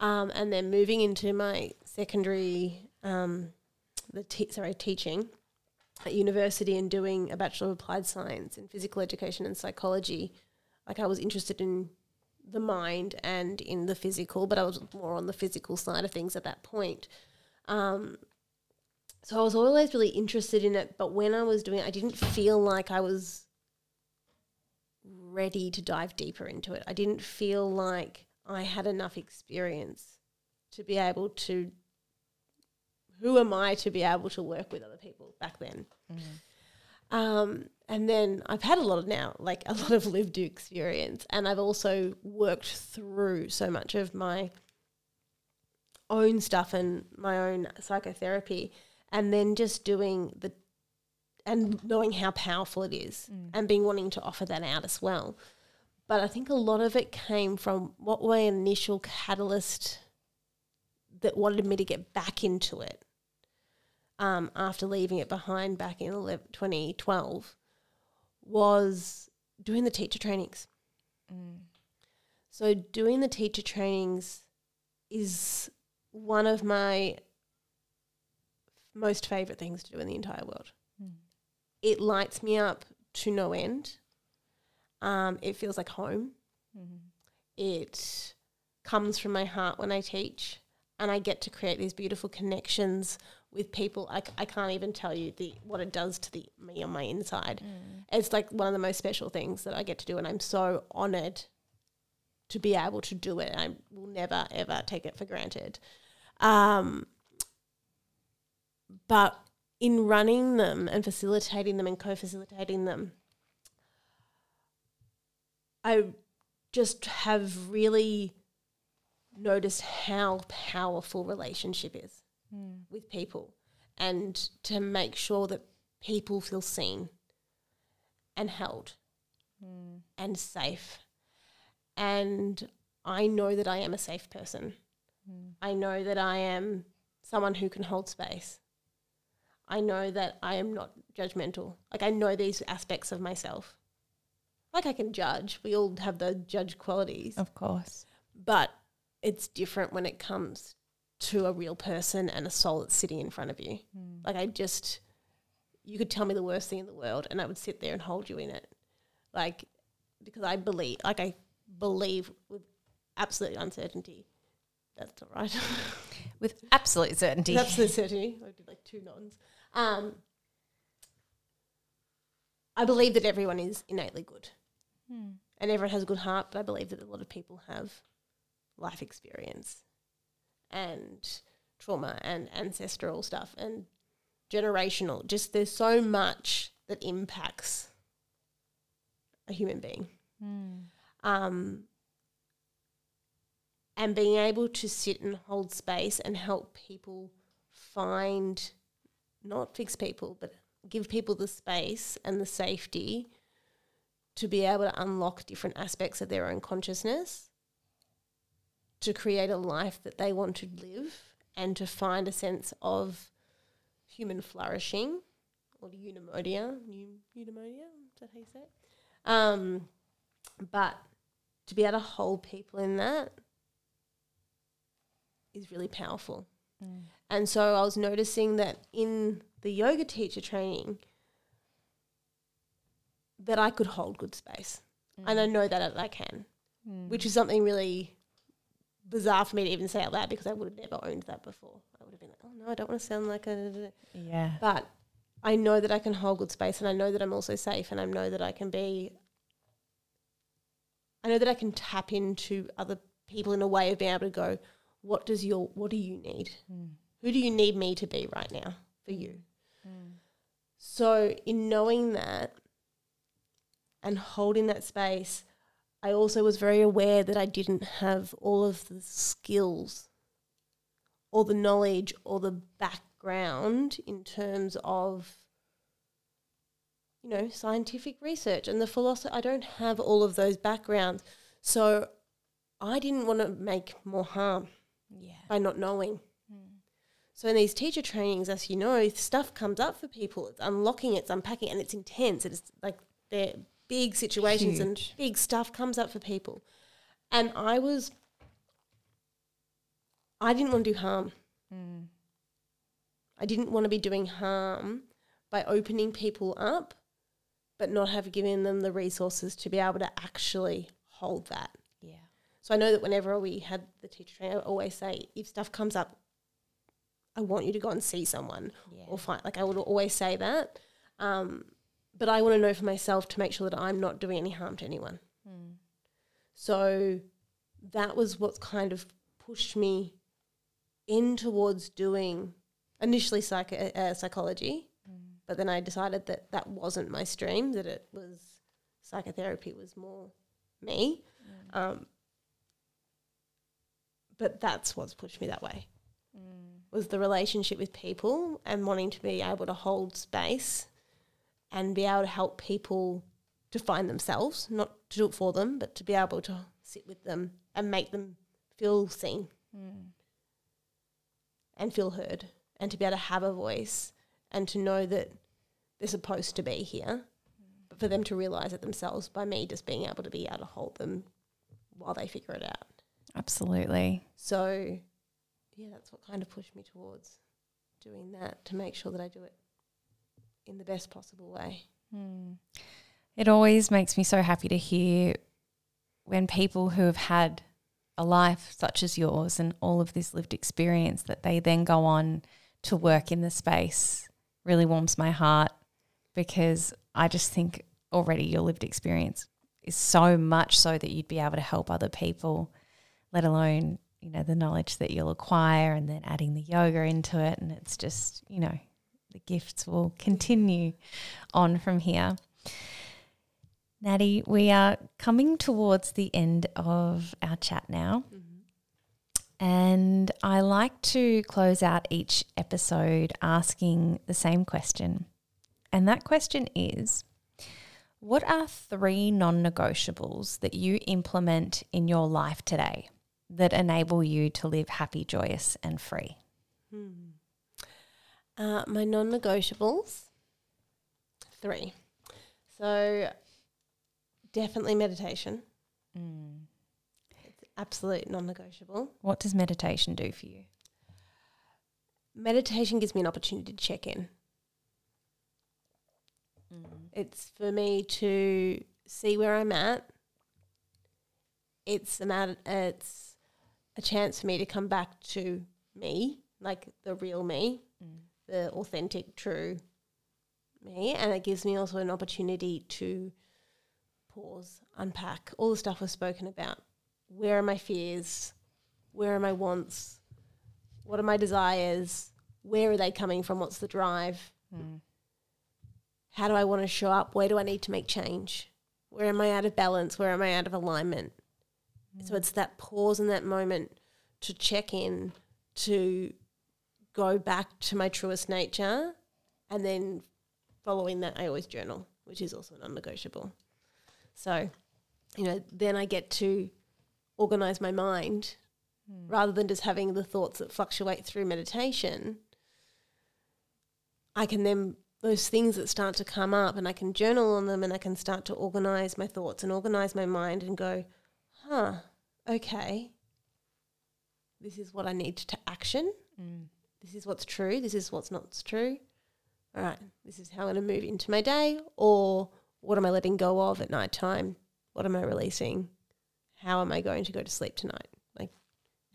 And then moving into my secondary, teaching at university and doing a Bachelor of Applied Science in Physical Education and Psychology. Like, I was interested in the mind and in the physical, but I was more on the physical side of things at that point. So I was always really interested in it, but when I was doing it, I didn't feel like I was ready to dive deeper into it. I didn't feel like I had enough experience to be able to, who am I to be able to work with other people back then? And then I've had a lot of lived experience, and I've also worked through so much of my own stuff and my own psychotherapy, and then just doing the and knowing how powerful it is and wanting to offer that out as well. But I think a lot of it came from what my initial catalyst that wanted me to get back into it after leaving it behind back in 2012 was doing the teacher trainings. So doing the teacher trainings is one of my most favourite things to do in the entire world. It lights me up to no end. It feels like home. It comes from my heart when I teach, and I get to create these beautiful connections with people. I can't even tell you what it does to me on my inside. It's like one of the most special things that I get to do, and I'm so honoured to be able to do it. I will never, ever take it for granted. But in running them and facilitating them and co-facilitating them, I just have really noticed how powerful relationship is with people and to make sure that people feel seen and held and safe. And I know that I am a safe person. I know that I am someone who can hold space. I know that I am not judgmental. Like, I know these aspects of myself. Like, I can judge. We all have the judge qualities. Of course. But it's different when it comes to a real person and a soul that's sitting in front of you. Like, you could tell me the worst thing in the world and I would sit there and hold you in it. Like, because I believe with absolute uncertainty. That's not right. With absolute certainty. With absolute certainty. I did like two nods. I believe that everyone is innately good. And everyone has a good heart, but I believe that a lot of people have life experience and trauma and ancestral stuff and generational. Just there's so much that impacts a human being. And being able to sit and hold space and help people find, not fix people, but give people the space and the safety to be able to unlock different aspects of their own consciousness, to create a life that they want to live and to find a sense of human flourishing or eudaimonia. Eudaimonia, is that how you say it? But to be able to hold people in that is really powerful. And so I was noticing that in the yoga teacher training that I could hold good space. And I know that I can, which is something really bizarre for me to even say out loud because I would have never owned that before. I would have been like, oh, no, I don't want to sound like a... Yeah. But I know that I can hold good space and I know that I'm also safe and I know that I can be... I know that I can tap into other people in a way of being able to go, what do you need? Who do you need me to be right now for you? So in knowing that and holding that space, I also was very aware that I didn't have all of the skills or the knowledge or the background in terms of, you know, scientific research and the philosophy. I don't have all of those backgrounds. So I didn't want to make more harm. Yeah. By not knowing. So in these teacher trainings, as you know, stuff comes up for people. It's unlocking, it's unpacking, and it's intense. It's like they're big situations. Huge. And big stuff comes up for people. And I didn't want to do harm. I didn't want to be doing harm by opening people up but not have given them the resources to be able to actually hold that. So I know that whenever we had the teacher training, I always say, if stuff comes up, I want you to go and see someone. Yeah. Or find, like, I would always say that. But I want to know for myself to make sure that I'm not doing any harm to anyone. So that was what kind of pushed me in towards doing initially psychology, but then I decided that that wasn't my stream, that it was psychotherapy was more me. But that's what's pushed me that way, was the relationship with people and wanting to be able to hold space and be able to help people to find themselves, not to do it for them, but to be able to sit with them and make them feel seen and feel heard and to be able to have a voice and to know that they're supposed to be here, but for them to realise it themselves by me just being able to hold them while they figure it out. Absolutely. So, yeah, that's what kind of pushed me towards doing that, to make sure that I do it in the best possible way. It always makes me so happy to hear when people who have had a life such as yours and all of this lived experience that they then go on to work in the space. Really warms my heart, because I just think already your lived experience is so much so that you'd be able to help other people, let alone, you know, the knowledge that you'll acquire and then adding the yoga into it. And it's just, you know, the gifts will continue on from here. Natty, we are coming towards the end of our chat now. And I like to close out each episode asking the same question. And that question is, what are 3 non-negotiables that you implement in your life today that enable you to live happy, joyous and free? My non-negotiables, 3. So definitely meditation. It's absolute non-negotiable. What does meditation do for you? Meditation gives me an opportunity to check in. It's for me to see where I'm at. It's a chance for me to come back to me, like the real me, the authentic, true me. And it gives me also an opportunity to pause, unpack all the stuff we've spoken about. Where are my fears? Where are my wants? What are my desires? Where are they coming from? What's the drive? How do I want to show up? Where do I need to make change? Where am I out of balance? Where am I out of alignment? So it's that pause in that moment to check in, to go back to my truest nature, and then following that I always journal, which is also non-negotiable. So, you know, then I get to organise my mind rather than just having the thoughts that fluctuate through meditation. I can then... those things that start to come up, and I can journal on them, and I can start to organise my thoughts and organise my mind and go, okay, this is what I need to action. This is what's true. This is what's not true. All right, this is how I'm going to move into my day, or what am I letting go of at night time? What am I releasing? How am I going to go to sleep tonight? Like,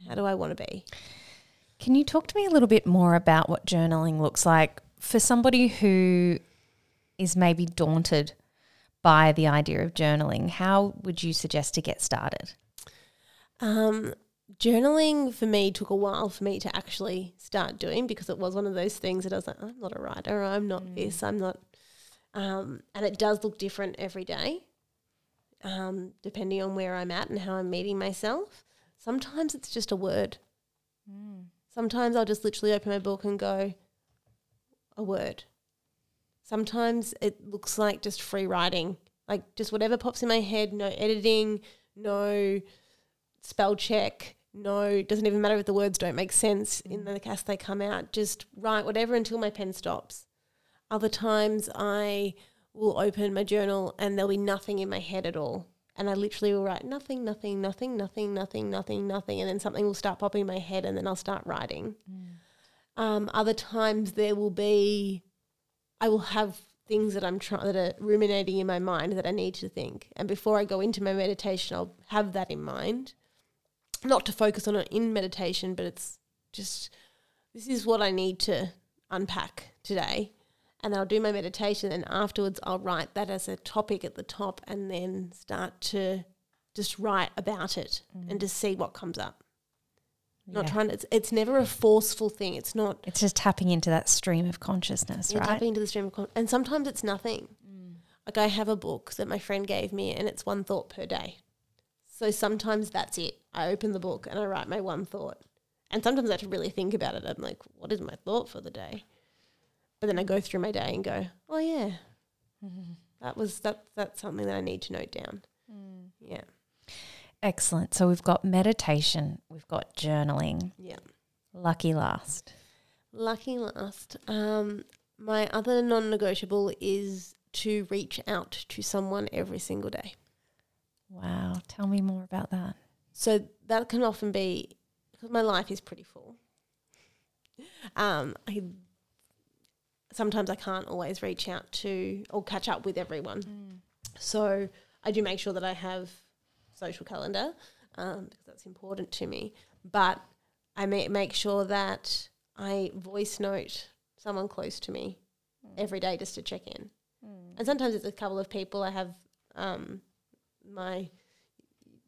how do I want to be? Can you talk to me a little bit more about what journaling looks like for somebody who is maybe daunted by the idea of journaling? How would you suggest to get started? Journaling for me took a while for me to actually start doing, because it was one of those things that I was like, I'm not a writer, I'm not this, I'm not. And it does look different every day, depending on where I'm at and how I'm meeting myself. Sometimes it's just a word. Sometimes I'll just literally open my book and go, a word. Sometimes it looks like just free writing, like just whatever pops in my head, no editing, no spell check, no, doesn't even matter if the words don't make sense in the cast they come out, just write whatever until my pen stops. Other times I will open my journal and there'll be nothing in my head at all. And I literally will write nothing, nothing, nothing, nothing, nothing, nothing, nothing. And then something will start popping in my head and then I'll start writing. Other times there will be, I will have things that that are ruminating in my mind that I need to think. And before I go into my meditation, I'll have that in mind. Not to focus on it in meditation, but it's just, this is what I need to unpack today. And I'll do my meditation, and afterwards I'll write that as a topic at the top and then start to just write about it and just see what comes up. Not trying to, it's never a forceful thing. It's not. It's just tapping into that stream of consciousness, right? Tapping into the stream of consciousness. And sometimes it's nothing. Like I have a book that my friend gave me and it's 1 thought per day. So sometimes that's it. I open the book and I write my 1 thought. And sometimes I have to really think about it. I'm like, what is my thought for the day? But then I go through my day and go, oh yeah, that's something that I need to note down. Yeah. Excellent. So we've got meditation, we've got journaling. Yeah. Lucky last. Lucky last. My other non-negotiable is to reach out to someone every single day. Wow. Tell me more about that. So that can often be, because my life is pretty full. Sometimes I can't always reach out to or catch up with everyone. So I do make sure that I have social calendar, because that's important to me. But I make sure that I voice note someone close to me every day just to check in. And sometimes it's a couple of people. I have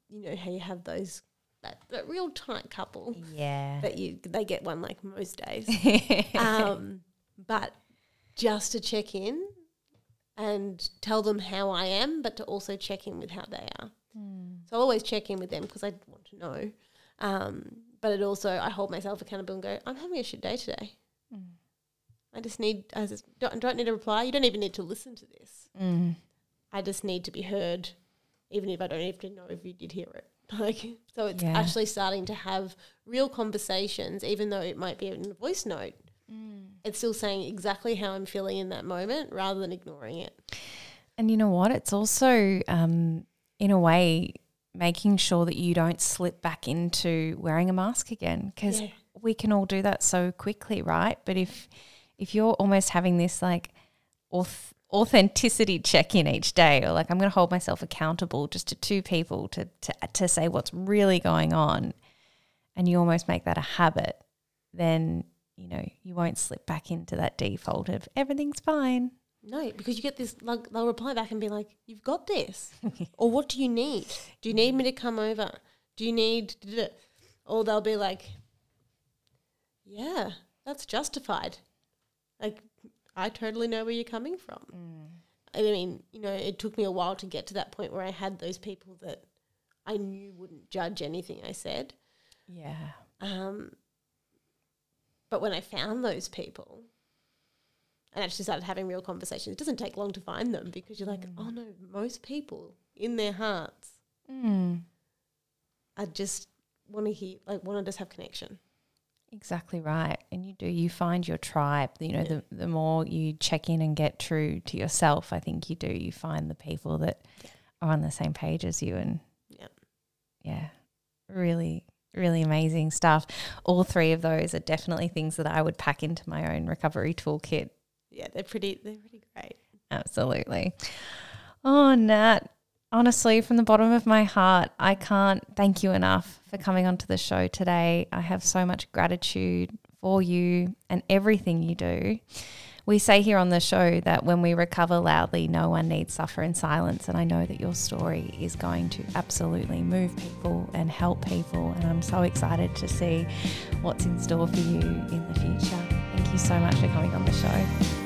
you know how you have those that real tight couple. Yeah. They get one like most days. But just to check in and tell them how I am, but to also check in with how they are. So I always check in with them because I want to know But it also, I hold myself accountable and go, I'm having a shit day today. Mm. I just don't need a reply. You don't even need to listen to this. Mm. I just need to be heard, even if I don't even know if you did hear it. Like, so it's actually starting to have real conversations, even though it might be in a voice note. Mm. It's still saying exactly how I'm feeling in that moment rather than ignoring it. And you know what? It's also, in a way, making sure that you don't slip back into wearing a mask again, because we can all do that so quickly, right? But if you're almost having this like authenticity check-in each day, or like, I'm going to hold myself accountable just to two people to say what's really going on, and you almost make that a habit, then, you know, you won't slip back into that default of everything's fine. No, because you get this, like, they'll reply back and be like, you've got this. Or what do you need? Do you need me to come over? Do you need, or they'll be like, yeah, that's justified. Like, I totally know where you're coming from. Mm. I mean, you know, it took me a while to get to that point where I had those people that I knew wouldn't judge anything I said. Yeah. But when I found those people, and actually started having real conversations. It doesn't take long to find them, because you're like, oh no, most people in their hearts I just want to hear, like, want to just have connection. Exactly right. And you do, you find your tribe. You know, the more you check in and get true to yourself, I think you do. You find the people that are on the same page as you, and really amazing stuff. All three of those are definitely things that I would pack into my own recovery toolkit. Yeah, they're pretty great. Absolutely. Oh, Nat, honestly, from the bottom of my heart, I can't thank you enough for coming onto the show today. I have so much gratitude for you and everything you do. We say here on the show that when we recover loudly, no one need suffer in silence. And I know that your story is going to absolutely move people and help people. And I'm so excited to see what's in store for you in the future. Thank you so much for coming on the show.